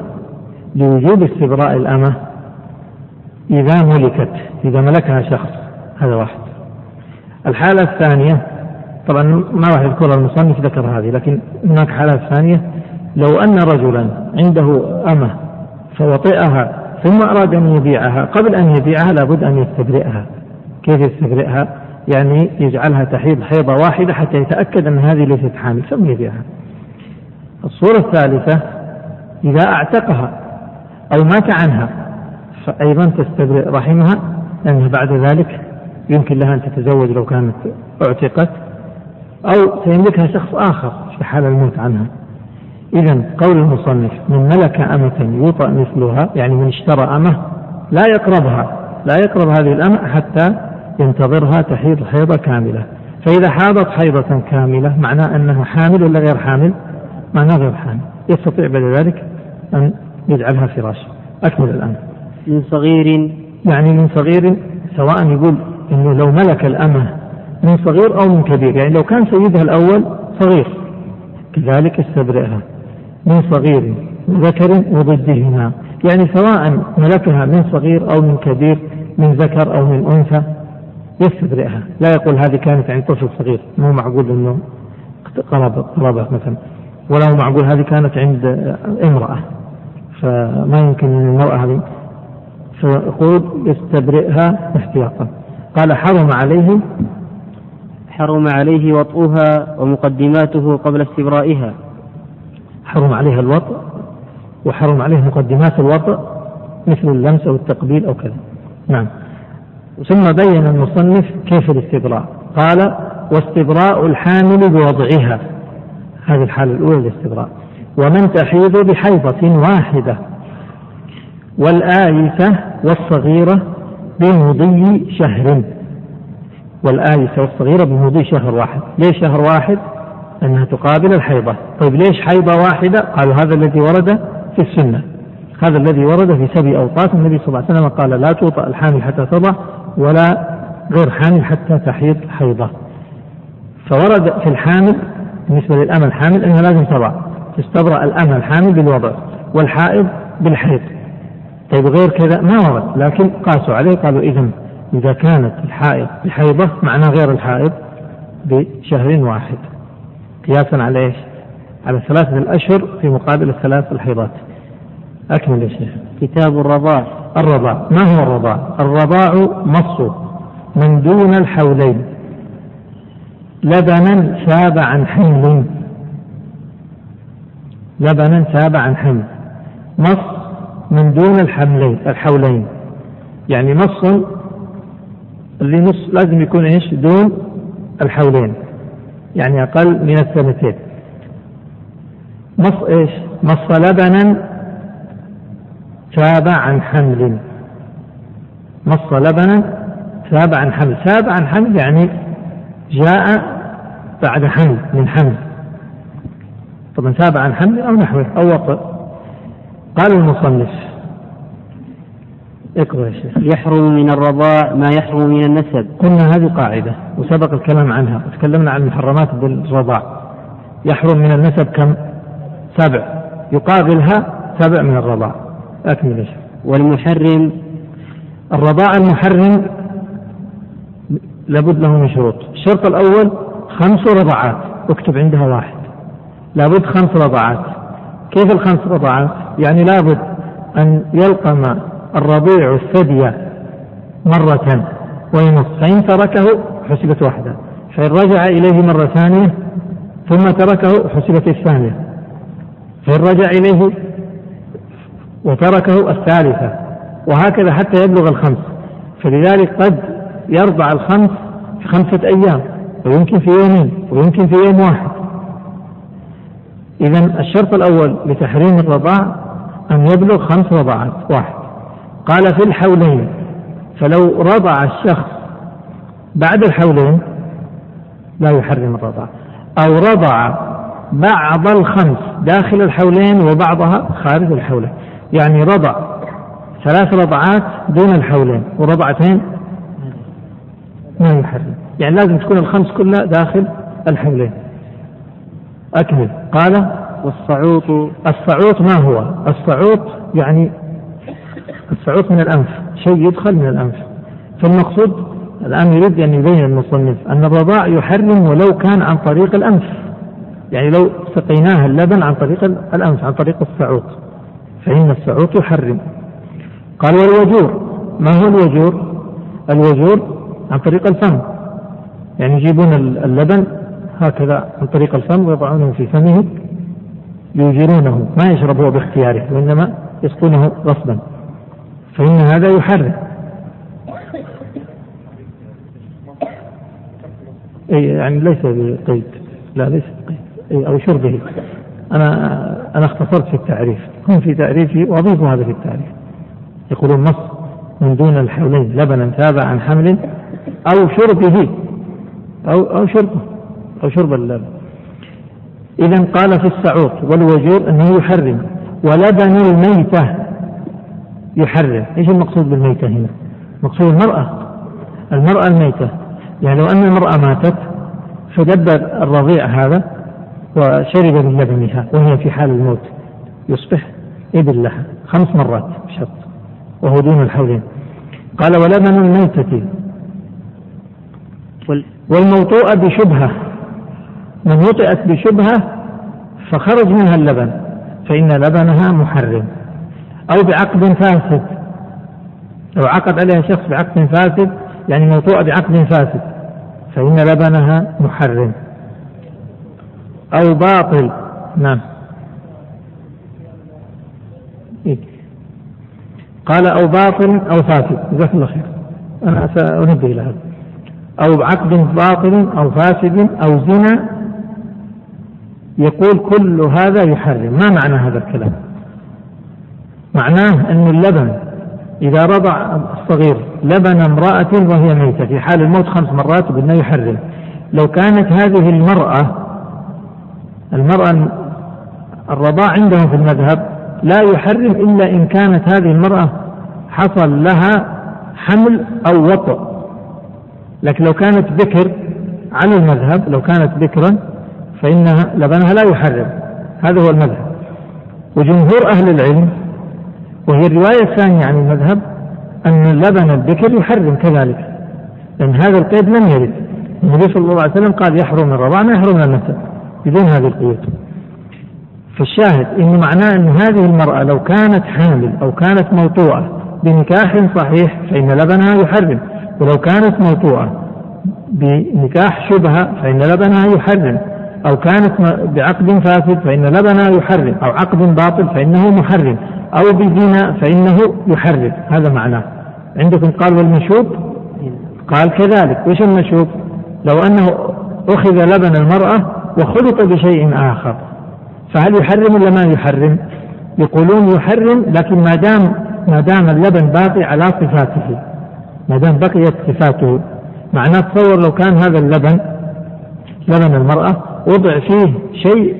لوجوب استبراء الأمة إذا ملكت، إذا ملكها شخص، هذا واحد. الحالة الثانية، طبعا ما راح يذكر المصنف ذكر هذه، لكن هناك حالة ثانية، لو أن رجلا عنده أمة فوطئها ثم أراد أن يبيعها، قبل أن يبيعها لابد أن يستبرئها. كيف يستبرئها؟ يعني يجعلها تحيض حيضة واحدة حتى يتأكد أن هذه ليست حامل ثم يبيعها. الصورة الثالثة، إذا أعتقها أو مات عنها فأيضا تستبرئ رحمها، لأنها بعد ذلك يمكن لها أن تتزوج لو كانت اعتقت، أو سيملكها شخص آخر في حال الموت عنها. إذن قول المصنف من ملك أمة يوطأ مثلها، يعني من اشترى أمة لا يقربها، لا يقرب هذه الأمة حتى ينتظرها تحيض حيضة كاملة، فإذا حاضت حيضة كاملة معناه أنها حامل ولا غير حامل؟ معناه غير حامل، يستطيع بعد ذلك أن يجعلها فراش. أكمل الآن. من صغير، يعني من صغير، سواء يقول أنه لو ملك الأمة من صغير أو من كبير، يعني لو كان سيدها الأول صغير كذلك استبرئها. من صغير ذكر وضدهما، يعني سواء ملكها من صغير أو من كبير، من ذكر أو من أنثى يستبرئها، لا يقول هذه كانت عند طفل صغير، مو معقول أنه قرابة مثلا، ولا هو معقول هذه كانت عند امرأة، فما يمكن أن المرأة هذه، فيقول يستبرئها احتياطا. قال حرم عليه حرم عليه وطئها ومقدماته قبل استبرائها. حرم عليها الوطئ وحرم عليه مقدمات الوطئ مثل اللمس أو التقبيل أو كذا. نعم، ثم بين المصنف كيف الاستبراء. قال واستبراء الحامل بوضعها، هذه الحالة الأولى للاستبراء. ومن تحيض بحيضة واحدة، والآيسة والصغيرة بمضي شهر. والآيسة والصغيرة بمضي شهر واحد. ليش شهر واحد؟ أنها تقابل الحيضة. طيب ليش حيضة واحدة؟ قالوا هذا الذي ورد في السنة، هذا الذي ورد في سبع أوقات. النبي صلى الله عليه وسلم قال لا توطأ الحامل حتى تضع، ولا غير حامل حتى تحيض حيضة. فورد في الحامل بالنسبة للأمة الحامل أنها لازم تضع، تستبرأ الأمة الحامل بالوضع، والحائض بالحيض. طيب غير كذا ما ورد، لكن قاسوا عليه قالوا إذن إذا كانت الحائض بحيضة معناه غير الحائض بشهر واحد، قياسا على إيش؟ على ثلاثة الأشهر في مقابل الثلاث الحيضات. أكمل يا شيخ. كتاب الرضاع. الرضاع، ما هو الرضاع؟ الرضاع مص من دون الحولين لبنا ساب عن حمل. لبنا ساب عن حمل، مص من دون الحملين الحولين، يعني مص اللي نص لازم يكون ايش؟ دون الحولين، يعني اقل من السنتين. مص ايش؟ مص لبنا ساب عن حمل، مص لبنا ساب عن حمل. ساب عن حمل يعني جاء بعد حمل، من حمل، طبعا تابع عن حمل أو نحوه أو وطئ. قال المصنف اقرأ يا شيخ. يحرم من الرضاع ما يحرم من النسب. قلنا هذه قاعدة وسبق الكلام عنها، وتكلمنا عن المحرمات بالرضاع. يحرم من النسب كم؟ سبع، يقابلها سبع من الرضاع. أكمل يا شيخ. والمحرم الرضاع المحرم لابد له من شروط. الشرط الأول خمس رضعات، اكتب عندها واحد، لابد خمس رضعات. كيف الخمس رضعات؟ يعني لابد أن يلقم الرضيع الثدية مرة وينص، فإن تركه حسبت واحدة، فإن رجع إليه مرة ثانية ثم تركه حسبت الثانية، فإن رجع إليه وتركه الثالثة، وهكذا حتى يبلغ الخمس. فلذلك قد يرضع الخمس في خمسة أيام، ويمكن في يومين، ويمكن في يوم واحد. إذن الشرط الأول لتحريم الرضاع أن يبلغ خمس رضعات واحد. قال في الحولين، فلو رضع الشخص بعد الحولين لا يحرم الرضاع، أو رضع بعض الخمس داخل الحولين وبعضها خارج الحولين، يعني رضع ثلاث رضعات دون الحولين ورضعتين ما يحرم، يعني لازم تكون الخمس كلها داخل الحولين. أكمل. قال والصعوط. الصعوط ما هو؟ الصعوط يعني الصعوط من الأنف، شيء يدخل من الأنف. فالمقصود الآن يريد أن يبين المصنف أن الرضاع يحرم ولو كان عن طريق الأنف، يعني لو سقيناها اللبن عن طريق الأنف عن طريق الصعوط فإن الصعوط يحرم. قال والوجور. ما هو الوجور؟ الوجور عن طريق الفم، يعني يجيبون اللبن هكذا عن طريق الفم ويضعونه في فمه يوجرونه، ما يشربه باختياره وإنما يسقونه غصبا، فإن هذا يحرم. أي يعني ليس بقيد، لا ليس بقيد أو شربه. أنا أنا اختصرت في التعريف، هم في تعريفي وأضيفوا هذا في التعريف. يقولون نص من دون الحولين لبنا تابع عن حمل أو شربه أو أو شربه أو شرب اللبن. إذن قال في السعوط والوجور أنه يحرم. ولبن الميتة يحرم. إيش المقصود بالميتة هنا؟ مقصود المرأة، المرأة الميتة، يعني لو أن المرأة ماتت فدبر الرضيع هذا وشرب من لبنها وهي في حال الموت يصبح إبل لها خمس مرات بشرط وهو دون الحولين. قال ولبن الميتة. والموطوءة بشبهة، من وطئت بشبهة فخرج منها اللبن فإن لبنها محرم. أو بعقد فاسد، لو عقد عليها شخص بعقد فاسد، يعني موطوءة بعقد فاسد فإن لبنها محرم. أو باطل. نعم. إيه؟ قال أو باطل أو فاسد. جزاك الله خير، أنا سأنبه إلى هذا. أو بعقد باطل أو فاسد أو زنا. يقول كل هذا يحرم. ما معنى هذا الكلام؟ معناه أن اللبن إذا رضع الصغير لبن امرأة وهي ميتة في حال الموت خمس مرات بدنا يحرم. لو كانت هذه المرأة المرأة الرضاع عندهم في المذهب لا يحرم إلا إن كانت هذه المرأة حصل لها حمل أو وطئ، لكن لو كانت بكر على المذهب، لو كانت بكرا فإنها لبنها لا يحرم. هذا هو المذهب وجمهور أهل العلم، وهي الرواية الثانية عن المذهب أن لبن البكر يحرم كذلك، لأن هذا القيد لم يرد. النبي صلى الله عليه وسلم قال يحرم الرضاع ما يحرم النسب بدون هذه القيود. فالشاهد إن معناه أن هذه المرأة لو كانت حامل أو كانت موطوعة بنكاح صحيح فإن لبنها يحرم، ولو كانت موطوعة بنكاح شبهة فإن لبنها يحرم، أو كانت بعقد فاسد فإن لبنها يحرم، أو عقد باطل فإنه محرم، أو بزنا فإنه يحرم. هذا معناه. عندكم قال والمشوب. قال كذلك. وش المشوب؟ لو أنه أخذ لبن المرأة وخلط بشيء آخر فهل يحرم ولا ما يحرم؟ يقولون يحرم، لكن ما دام ما دام اللبن باقي على صفاته، ما دام بقيت صفاته. معناه تصور لو كان هذا اللبن لبن المرأة وضع فيه شيء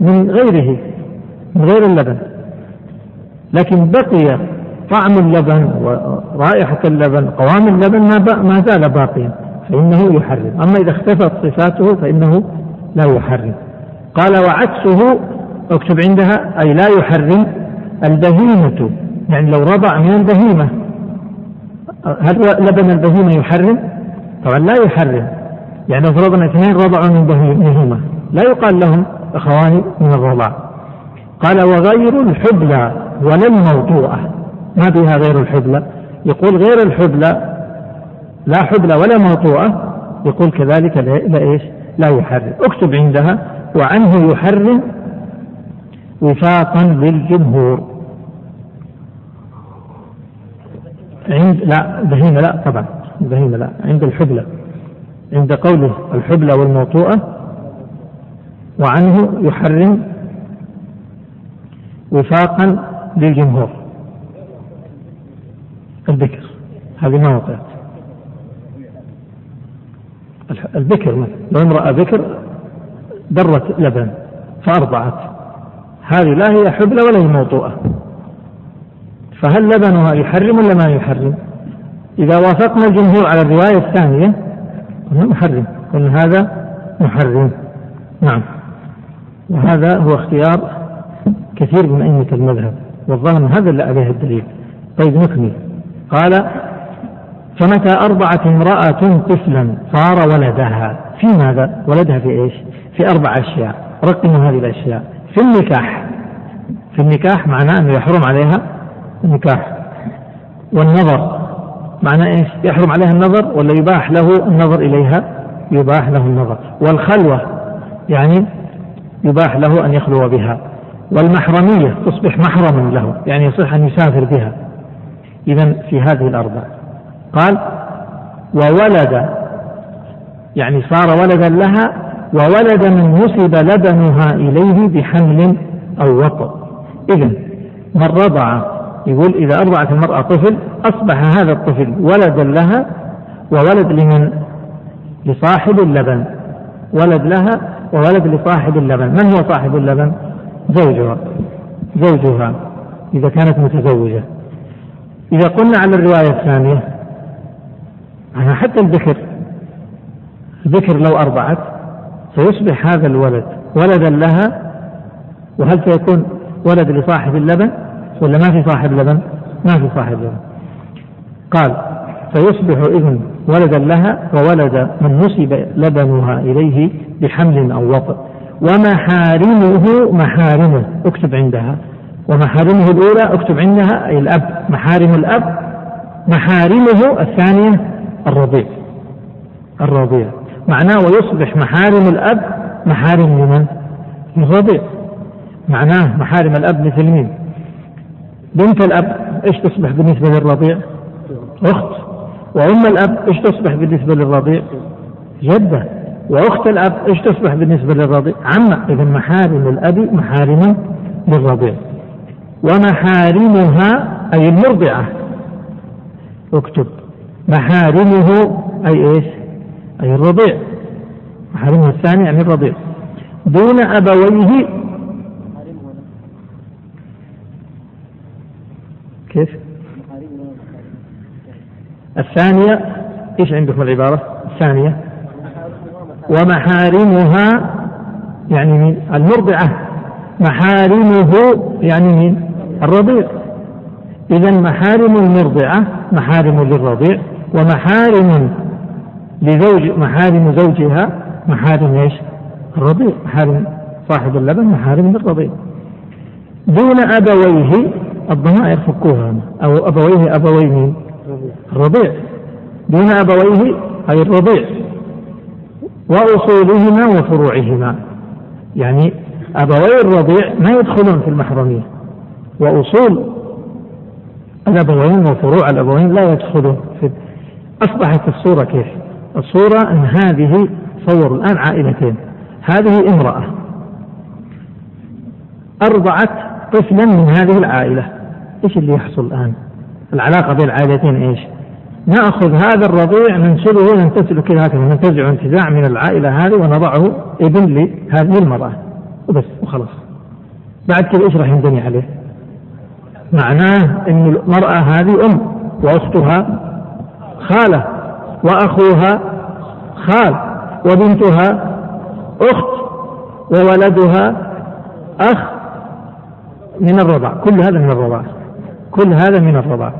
من غيره من غير اللبن، لكن بقي طعم اللبن ورائحة اللبن قوام اللبن ما زال باقيا فإنه يحرم. أما إذا اختفت صفاته فإنه لا يحرم. قال وعكسه اكتب عندها أي لا يحرم البهيمة، يعني لو رضع من البهيمة هل لبن البهيمة يحرم؟ طبعا لا يحرم. يعني فرضنا اثنين رضعوا من بهيمة لا يقال لهم أخواني من الرضاع. قال وغير الحبلى ولا الموضوعة، ما بها غير الحبلى؟ يقول غير الحبلى لا حبلى ولا موضوعة، يقول كذلك لا إيش لا يحرم. اكتب عندها وعنه يحرم وفاقا للجمهور. عند لا بهيمة لا طبعا بهيمة لا، عند الحبلى، عند قوله الحبلى والموطوءة وعنه يحرم وفاقا للجمهور. البكر هذه ما وقعت، البكر لو امرأة بكر درت لبن فأرضعت هذه لا هي حبلى ولا هي موطوءة، فهل لبنها يحرم ولا ما يحرم؟ إذا وافقنا الجمهور على الرواية الثانية محرم، قلنا هذا محرم. نعم، وهذا هو اختيار كثير من أئمة المذهب، والظاهر هذا اللي عليه الدليل. طيب نكمل. قال فمتى أرضعت امرأة طفلا صار ولدها في ماذا؟ ولدها في إيش؟ في أربع أشياء، رقموا هذه الأشياء. في النكاح، في النكاح معناه أنه يحرم عليها النكاح. والنظر معناه إيش؟ يحرم عليها النظر ولا يباح له النظر إليها؟ يباح له النظر. والخلوة يعني يباح له أن يخلو بها. والمحرمية تصبح محرما له، يعني يصح أن يسافر بها. إذن في هذه الأربع. قال وولد يعني صار ولدا لها، وولد من نسب لبنها إليه بحمل أو وطئ. إذن من رضع، يقول إذا أرضعت المرأة طفل أصبح هذا الطفل ولدا لها وولد لمن؟ لصاحب اللبن، ولد لها وولد لصاحب اللبن. من هو صاحب اللبن؟ زوجها، زوجها إذا كانت متزوجة. إذا قلنا على الرواية الثانية أنا حتى الذكر، الذكر لو أرضعت سيصبح هذا الولد ولدا لها، وهل سيكون ولد لصاحب اللبن ولا ما في صاحب لبن؟ ما في صاحب لبن. قال فيصبح إذن ولدا لها وولد من نسب لبنها إليه بحمل أو وطئ. ومحارمه، محارمه اكتب عندها ومحارمه الأولى اكتب عندها أي الأب، محارم الأب. محارمه الثانية الرضيع، الرضيع معناه ويصبح محارم الأب محارم لمن؟ الرضيع. معناه محارم الأب مثل مين؟ بنت الأب إيش تصبح بالنسبة للرضيع؟ أخت. وأم الأب إيش تصبح بالنسبة للرضيع؟ جدة. وأخت الأب إيش تصبح بالنسبة للرضيع؟ عمة. إذا محارم الأب محارم للرضيع. ومحارمها أي المرضعة اكتب محارمه أي إيش؟ أي الرضيع. محارمه الثاني يعني الرضيع. دون أبويه كيف؟ الثانية إيش عندكم العبارة الثانية؟ ومحارمها يعني مين؟ المرضعة. محارمه يعني مين؟ الرضيع. إذن محارم المرضعة محارم للرضيع، ومحارم لزوج محارم زوجها محارم إيش؟ الرضيع. محارم صاحب اللبن محارم للرضيع. دون أبويه الضمائر فكوها، أو أبويه أبويه الرضيع. دون أبويه أي الرضيع. وأصولهما وفروعهما، يعني أبوي الرضيع ما يدخلون في المحرمية، وأصول الأبوين وفروع الأبوين لا يدخلون في. أصبحت الصورة كيف؟ الصورة أن هذه صور الآن عائلتين، هذه امرأة أرضعت طفلا من هذه العائلة، ايش اللي يحصل الان؟ العلاقه بين العائلتين ايش؟ ناخذ هذا الرضيع ننسله ننتزعه كذا، ننتزع انتزاع من العائله هذه ونضعه ابن لهذه المراه، وبس وخلاص. بعد كده ايش راح ينبني عليه؟ معناه ان المرأة هذه ام، واختها خالة، واخوها خال، وبنتها اخت، وولدها اخ من الرضاع. كل هذا من الرضاع، كل هذا من الرضاع.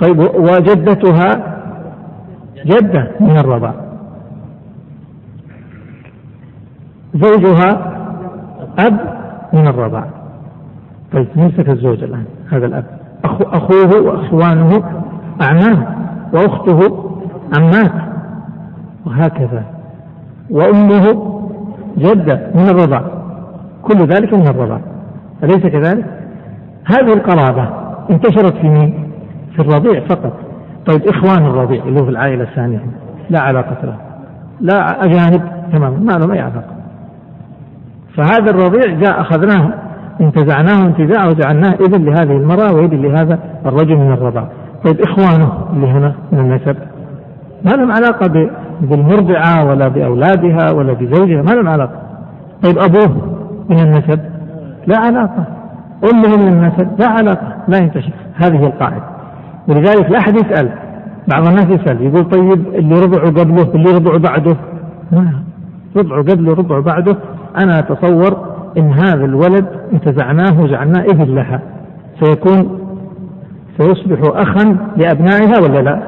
طيب وجدتها جدة من الرضاع، زوجها أب من الرضاع. طيب نمسك الزوج الآن، هذا الأب، أخو أخوه وأخوانه أعمام، وأخته عمات، وهكذا. وأمه جدة من الرضاع، كل ذلك من الرضاع، أليس كذلك؟ هذه القرابة انتشرت في مين؟ في الرضيع فقط. طيب إخوان الرضيع اللي هو في العائلة الثانية لا علاقة له، لا أجانب تماما، ما له أي علاقة. فهذا الرضيع جاء أخذناه، انتزعناه انتزاعا، وجعلناه إذن لهذه المرأة وإذن لهذا الرجل من الرضاع. طيب إخوانه اللي هنا من النسب ما لهم علاقة بالمرضعة ولا بأولادها ولا بزوجها، ما لهم علاقة. طيب أبوه من النسب لا علاقة، أمه من النسب لا علاقة، لا ينتشر. هذه القاعدة. ولذلك لا أحد يسأل، بعض الناس يسأل يقول طيب اللي ربعه قبله اللي ربعه بعده، ربعه قبله ربعه بعده. أنا أتصور إن هذا الولد انتزعناه وجعلناه ابن لها، سيكون سيصبح أخا لأبنائها ولا لا؟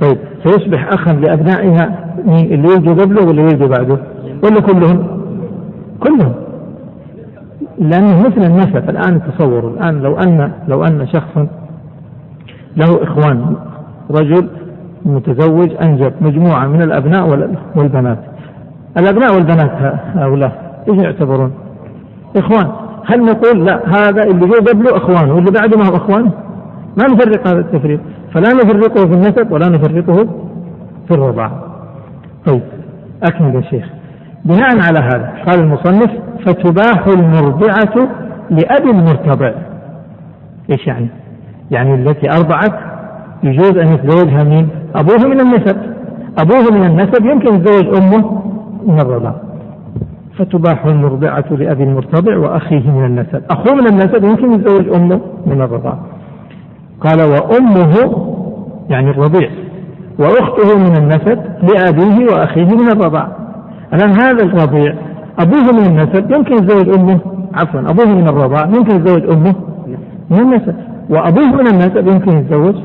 طيب سيصبح أخا لأبنائها اللي يلدوا قبله واللي يلدوا بعده ولا كلهم؟ كلهم، لأنه مثل النسب. الآن تصوروا الآن لو أن لو أن شخصا له إخوان، رجل متزوج أنجب مجموعة من الأبناء والبنات، الأبناء والبنات هؤلاء إيش يعتبرون؟ إخوان. هل نقول لا هذا اللي جاء قبله إخوانه واللي بعده ما هو إخوانه؟ ما نفرق هذا التفريق، فلا نفرقه في النسب ولا نفرقه في الرضاع. طيب أكمل يا شيخ. بناء على هذا قال المصنف فتباح المرضعة لأبي المرتضع. إيش يعني؟ يعني التي أرضعت يجوز أن يتزوجها من أبوها من النسب، أبوها من النسب يمكن يتزوج أمه من الرضاع. فتباح المرضعة لأبي المرتضع وأخيه من النسب، أخوه من النسب يمكن يتزوج أمه من الرضاع. قال وأمه يعني الرضيع، وأخته من النسب لأبيه وأخيه من الرضاع. الآن هذا الرضيع أبوه من النسب يمكن يتزوج أمه، عفوا أبوه من الرضاع يمكن يتزوج أمه من النسب، وأبوه من النسب يمكن يتزوج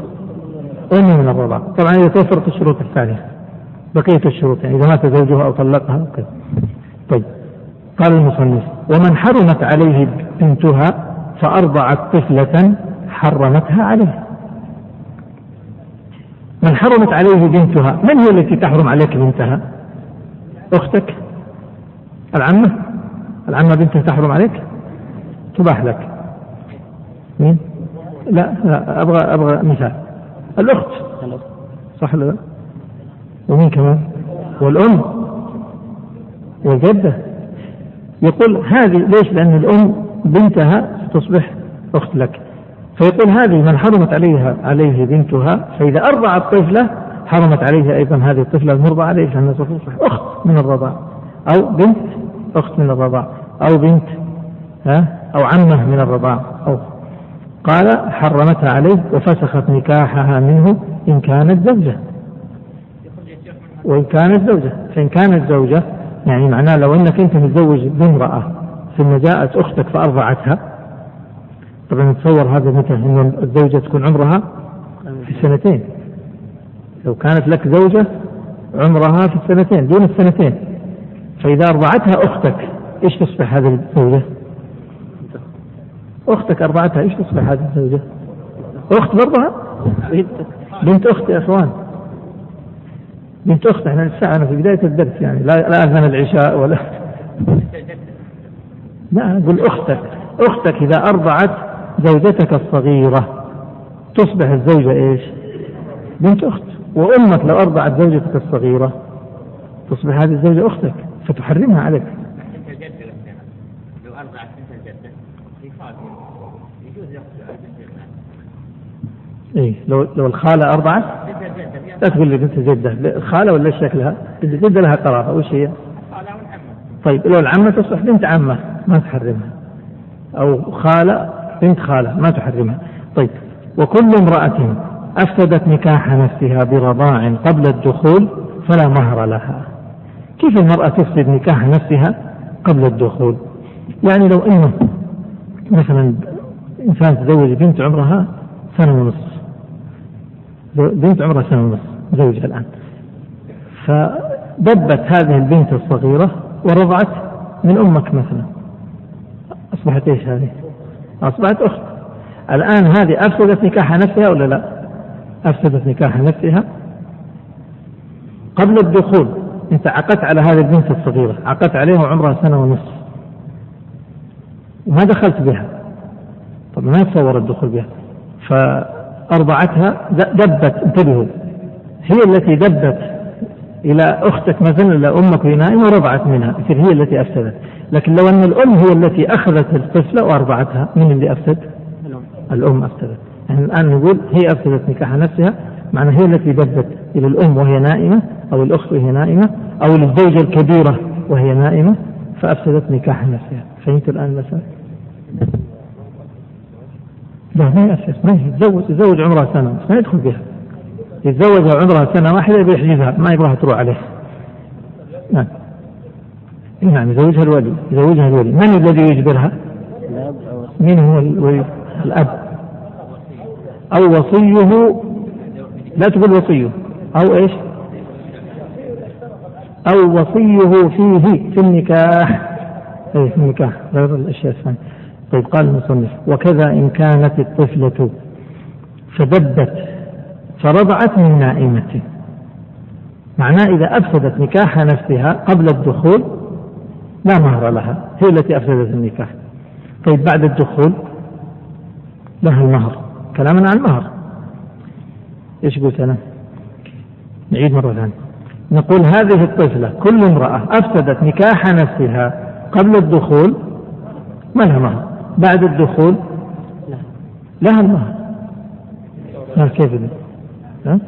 أمه من الرضاع. طبعا إذا توفرت الشروط الثانية، بقية الشروط يعني إذا مات زوجها أو طلقها وكذا. طيب قال المصنف ومن حرمت عليه بنتها فأرضعت طفلة حرمتها عليه. من حرمت عليه بنتها، من هي التي تحرم عليك بنتها؟ أختك، العمة، العمة بنتها تحرم عليك، تباح لك. مين؟ لا لا أبغى أبغى مثال. الأخت صح لا؟ ومين كمان؟ والأم والجدة. يقول هذه ليش؟ لأن الأم بنتها تصبح أخت لك، فيقول هذه من حرمت عليها عليه بنتها، فإذا أرضعت طفلة حرمت عليها أيضا هذه الطفلة المرضعة عليه، لأنها تصبح أخت من الرضاع، أو بنت أخت من الرضاع، أو بنت ها أو عمة من الرضاع. أو قال حرمتها عليه وفسخت نكاحها منه إن كانت زوجة. وإن كانت زوجة، فإن كانت زوجة يعني معناه لو أنك أنت متزوج بامرأة ثم جاءت أختك فأرضعتها، طبعا نتصور هذا متى؟ أن الزوجة تكون عمرها في السنتين. لو كانت لك زوجة عمرها في السنتين دون السنتين، فإذا أرضعتها أختك إيش تصبح هذه الزوجة؟ أختك أربعتها إيش تصبح هذه الزوجة؟ أخت برضها، بنت أخت يا أخوان، بنت أخت. إحنا الساعة أنا في بداية الدرس يعني لا لا أذن العشاء ولا لا أقول أختك. أختك إذا أرضعت زوجتك الصغيرة تصبح الزوجة إيش؟ بنت أخت. وأمك لو أرضعت زوجتك الصغيرة تصبح هذه الزوجة أختك، فتحرمها عليك. إيه لو لو الخالة أرضعت لا تقول لي بنت جدة، الخالة ولا شكلها؟ الجدة لها قرابة وش هي؟ طيب لو العمة تصبح بنت عمة ما تحرمها، أو خالة بنت خالة ما تحرمها. طيب وكل امرأة أفسدت نكاح نفسها برضاع قبل الدخول فلا مهر لها. كيف المرأة تفسد نكاح نفسها قبل الدخول؟ يعني لو أنه مثلا إنسان تزوج بنت عمرها سنة ونصف، بنت عمرها سنة ونصف زوجها الآن، فدبت هذه البنت الصغيرة ورضعت من أمك مثلا، أصبحت إيش هذه؟ أصبحت أخت. الآن هذه أفسدت نكاح نفسها ولا لا؟ أفسدت نكاح نفسها قبل الدخول. أنت عقدت على هذه البنت الصغيرة، عقدت عليها وعمرها سنة ونصف وما دخلت بها، طب ما يتصور الدخول بها، فأرضعتها دبت. انتبهوا، هي التي دبت إلى أختك مثلا إلى أمك وينائم ورضعت منها، هي التي أفسدت. لكن لو أن الأم هي التي أخذت الطفلة وأرضعتها، من اللي أفسد؟ الأم أفسدت. يعني الآن نقول هي أفسدت نكاح نفسها، معنى هي التي دبت إلى الأم وهي نائمة، أو الأخت وهي نائمة، أو الزوجة الكبيرة وهي نائمة، فأفسدت نكاح نفسها. فهمت الآن مثلا؟ لا، ما يأفسد، ما يتزوج، يتزوج عمرها سنة ما يدخل بها، يتزوج عمرها سنة واحدة بيحجزها ما يبغاها تروح عليه. نعم نعم، يزوجها الولي، يزوجها الولي. من الذي يجبرها؟ من هو الولي؟ الأب، أو وصيه. لا تقول وصيه، أو إيش؟ أو وصيه فيه في النكاح، أي في النكاح غير الأشياء الثانية. طيب قال المصنف وكذا إن كانت الطفلة فدبت فرضعت من نائمة، معناه إذا أفسدت نكاح نفسها قبل الدخول لا مهر لها، هي التي أفسدت النكاح. طيب بعد الدخول لها المهر، كلامنا عن المهر. إيش قلت أنا؟ نعيد مرة ثانية، نقول هذه الطفلة كل امرأة أفسدت نكاح نفسها قبل الدخول ما لها مهر، بعد الدخول لها المهر. كيف ذلك؟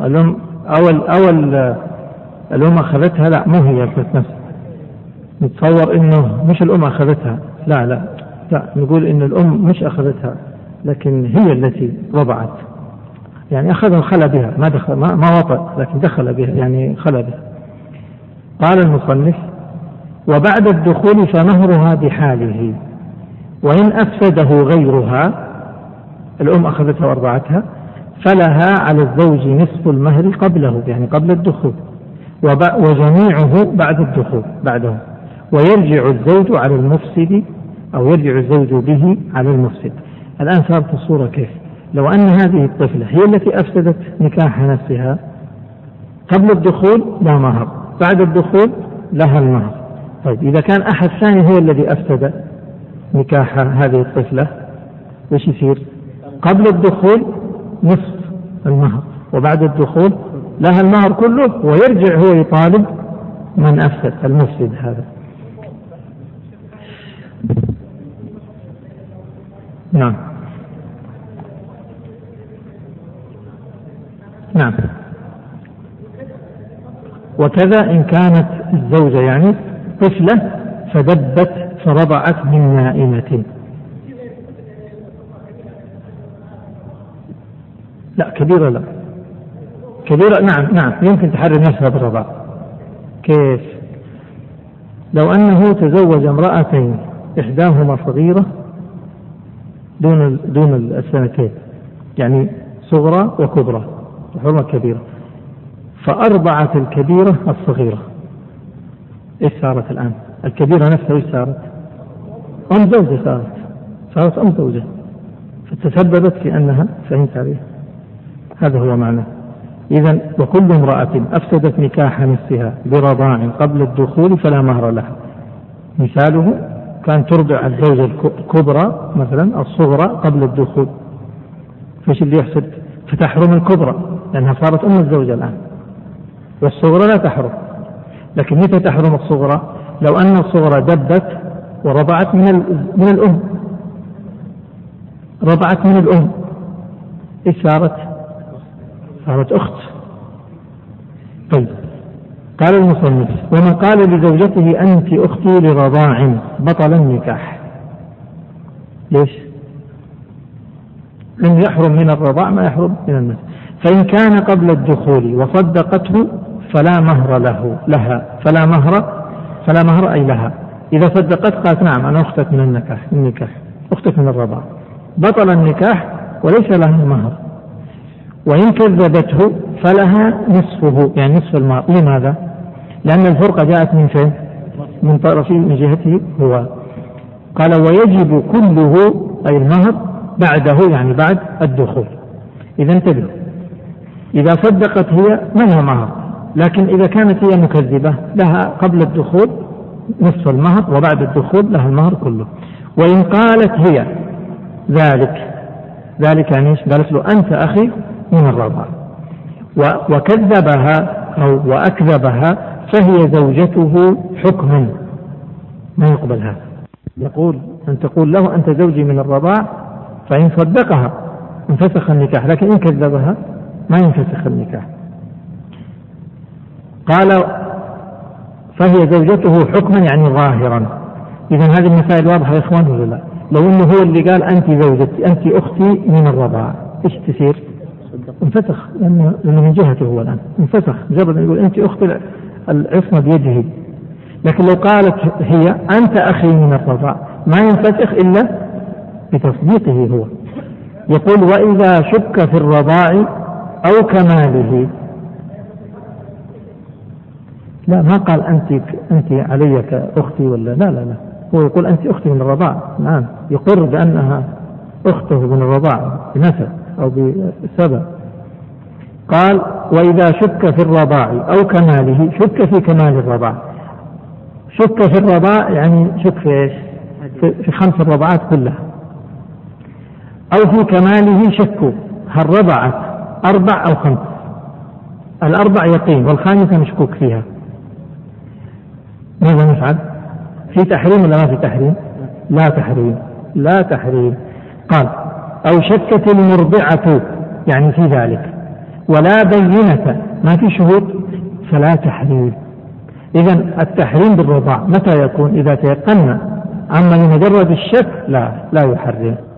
الأم أول أول الأم أخذتها، لا مو هي أخذت نفسها، نتصور إنه مش الأم أخذتها، لا لا لا نقول إن الأم مش أخذتها، لكن هي التي رضعت. يعني أخذها خلى بها، ما دخل ما ما وطأ، لكن دخل بها يعني خلى بها. قال المصنف وبعد الدخول فمهرها بحاله، وإن أفسده غيرها، الأم أخذتها وأرضعتها، فلها على الزوج نصف المهر قبله، يعني قبل الدخول، وجميعه بعد الدخول بعده. ويرجع الزوج على المفسد، أو يرجع الزوج به على المفسد. الآن صارت الصورة كيف؟ لو أن هذه الطفلة هي التي أفسدت نكاح نفسها قبل الدخول لا مهر، بعد الدخول لها المهر. طيب إذا كان أحد ثاني هو الذي أفسد نكاح هذه الطفلة، وش يصير؟ قبل الدخول نصف المهر، وبعد الدخول لها المهر كله، ويرجع هو يطالب من أفسد، المفسد هذا. نعم نعم. وكذا إن كانت الزوجة يعني طفلة فدبت فرضعت من نائمة، لا كبيرة، لا كبيرة نعم نعم يمكن تحرم نفسها بالرضاع. كيف؟ لو أنه تزوج امرأتين إحداهما صغيرة دون دون السنتين، يعني صغرى وكبرى، الحرمة كبيرة، فأرضعت الكبيرة الصغيرة، إيش صارت الآن؟ الكبيرة نفسها إيش صارت؟ أم زوجة، صارت صارت أم زوجة، فتسببت في أنها، فهمت عليه؟ هذا هو معنى. إذن وكل امرأة أفسدت نكاح نفسها برضاع قبل الدخول فلا مهر لها. مثاله كان ترضع الزوجة الكبرى مثلا الصغرى قبل الدخول، فش اللي يحسد؟ فتحرم الكبرى لأنها صارت أم الزوجة الآن، والصغرى لا تحرم. لكن متى تحرم الصغرى؟ لو أن الصغرى دبت ورضعت من من الأم، رضعت من الأم، إيش صارت؟ صارت أخت. طيب قال المصنف: ومن قال لزوجته أنت أختي لرضاع بطل النكاح. ليش؟ لم يحرم من الرضاع ما يحرم من النسب. فإن كان قبل الدخول وصدقته فلا مهر له لها فلا مهر فلا مهر أي لها. إذا صدقت قالت نعم أنا أختك من النكاح النكاح أختك من الرضاع، بطل النكاح وليس له مهر. وإن كذبته فلها نصفه، يعني نصف المهر. لماذا؟ لأن الفرقة جاءت من فين؟ من طرفه من جهته هو. قال: ويجب كله أي المهر بعده، يعني بعد الدخول. إذا انتبه، إذا صدقت هي ما لها مهر، لكن إذا كانت هي مكذبة لها قبل الدخول نصف المهر وبعد الدخول لها المهر كله. وإن قالت هي ذلك ذلك يعني قالت له أنت أخي من الرضاع وكذبها أو وأكذبها فهي زوجته حكما ما يقبلها. يقول أن تقول له أنت زوجي من الرضاع، فإن صدقها انفسخ النكاح، لكن إن كذبها ما ينفسخ النكاح. قال: فهي زوجته حكما يعني ظاهرا. إذن هذه المسائل واضحة يا إخوان ولا لا؟ لو أنه هو اللي قال أنت زوجتي أنت أختي من الرضاع إيش تصير؟ انفتخ، لأنه من جهته هو الآن انفتخ، جرب يقول أنت أختي العصمة بيده. لكن لو قالت هي أنت أخي من الرضاع ما ينفتخ إلا بتصديقه هو. يقول: وإذا شك في الرضاع أو كماله. لا، ما قال أنت أنت علي كأختي ولا لا لا لا، هو يقول أنت أختي من الرضاع، نعم يقر بأنها أخته من الرضاع بنسب أو بسبب. قال: وإذا شك في الرضاع أو كماله. شك في كمال الرضاع، شك في الرضاع يعني شك في إيش؟ في خمس الرضاعات كلها. أو في كماله شك، هل رضعت أربع أو خمس؟ الأربع يقين والخامسة مشكوك فيها. ماذا نفعل؟ في تحريم ولا ما في تحريم؟ لا تحريم لا تحريم. قال: أو شكت المرضعة يعني في ذلك ولا بينة ما في شهود فلا تحريم. إذن التحريم بالرضاع متى يكون؟ إذا تيقنا. أما لمجرد الشك لا لا يحرم.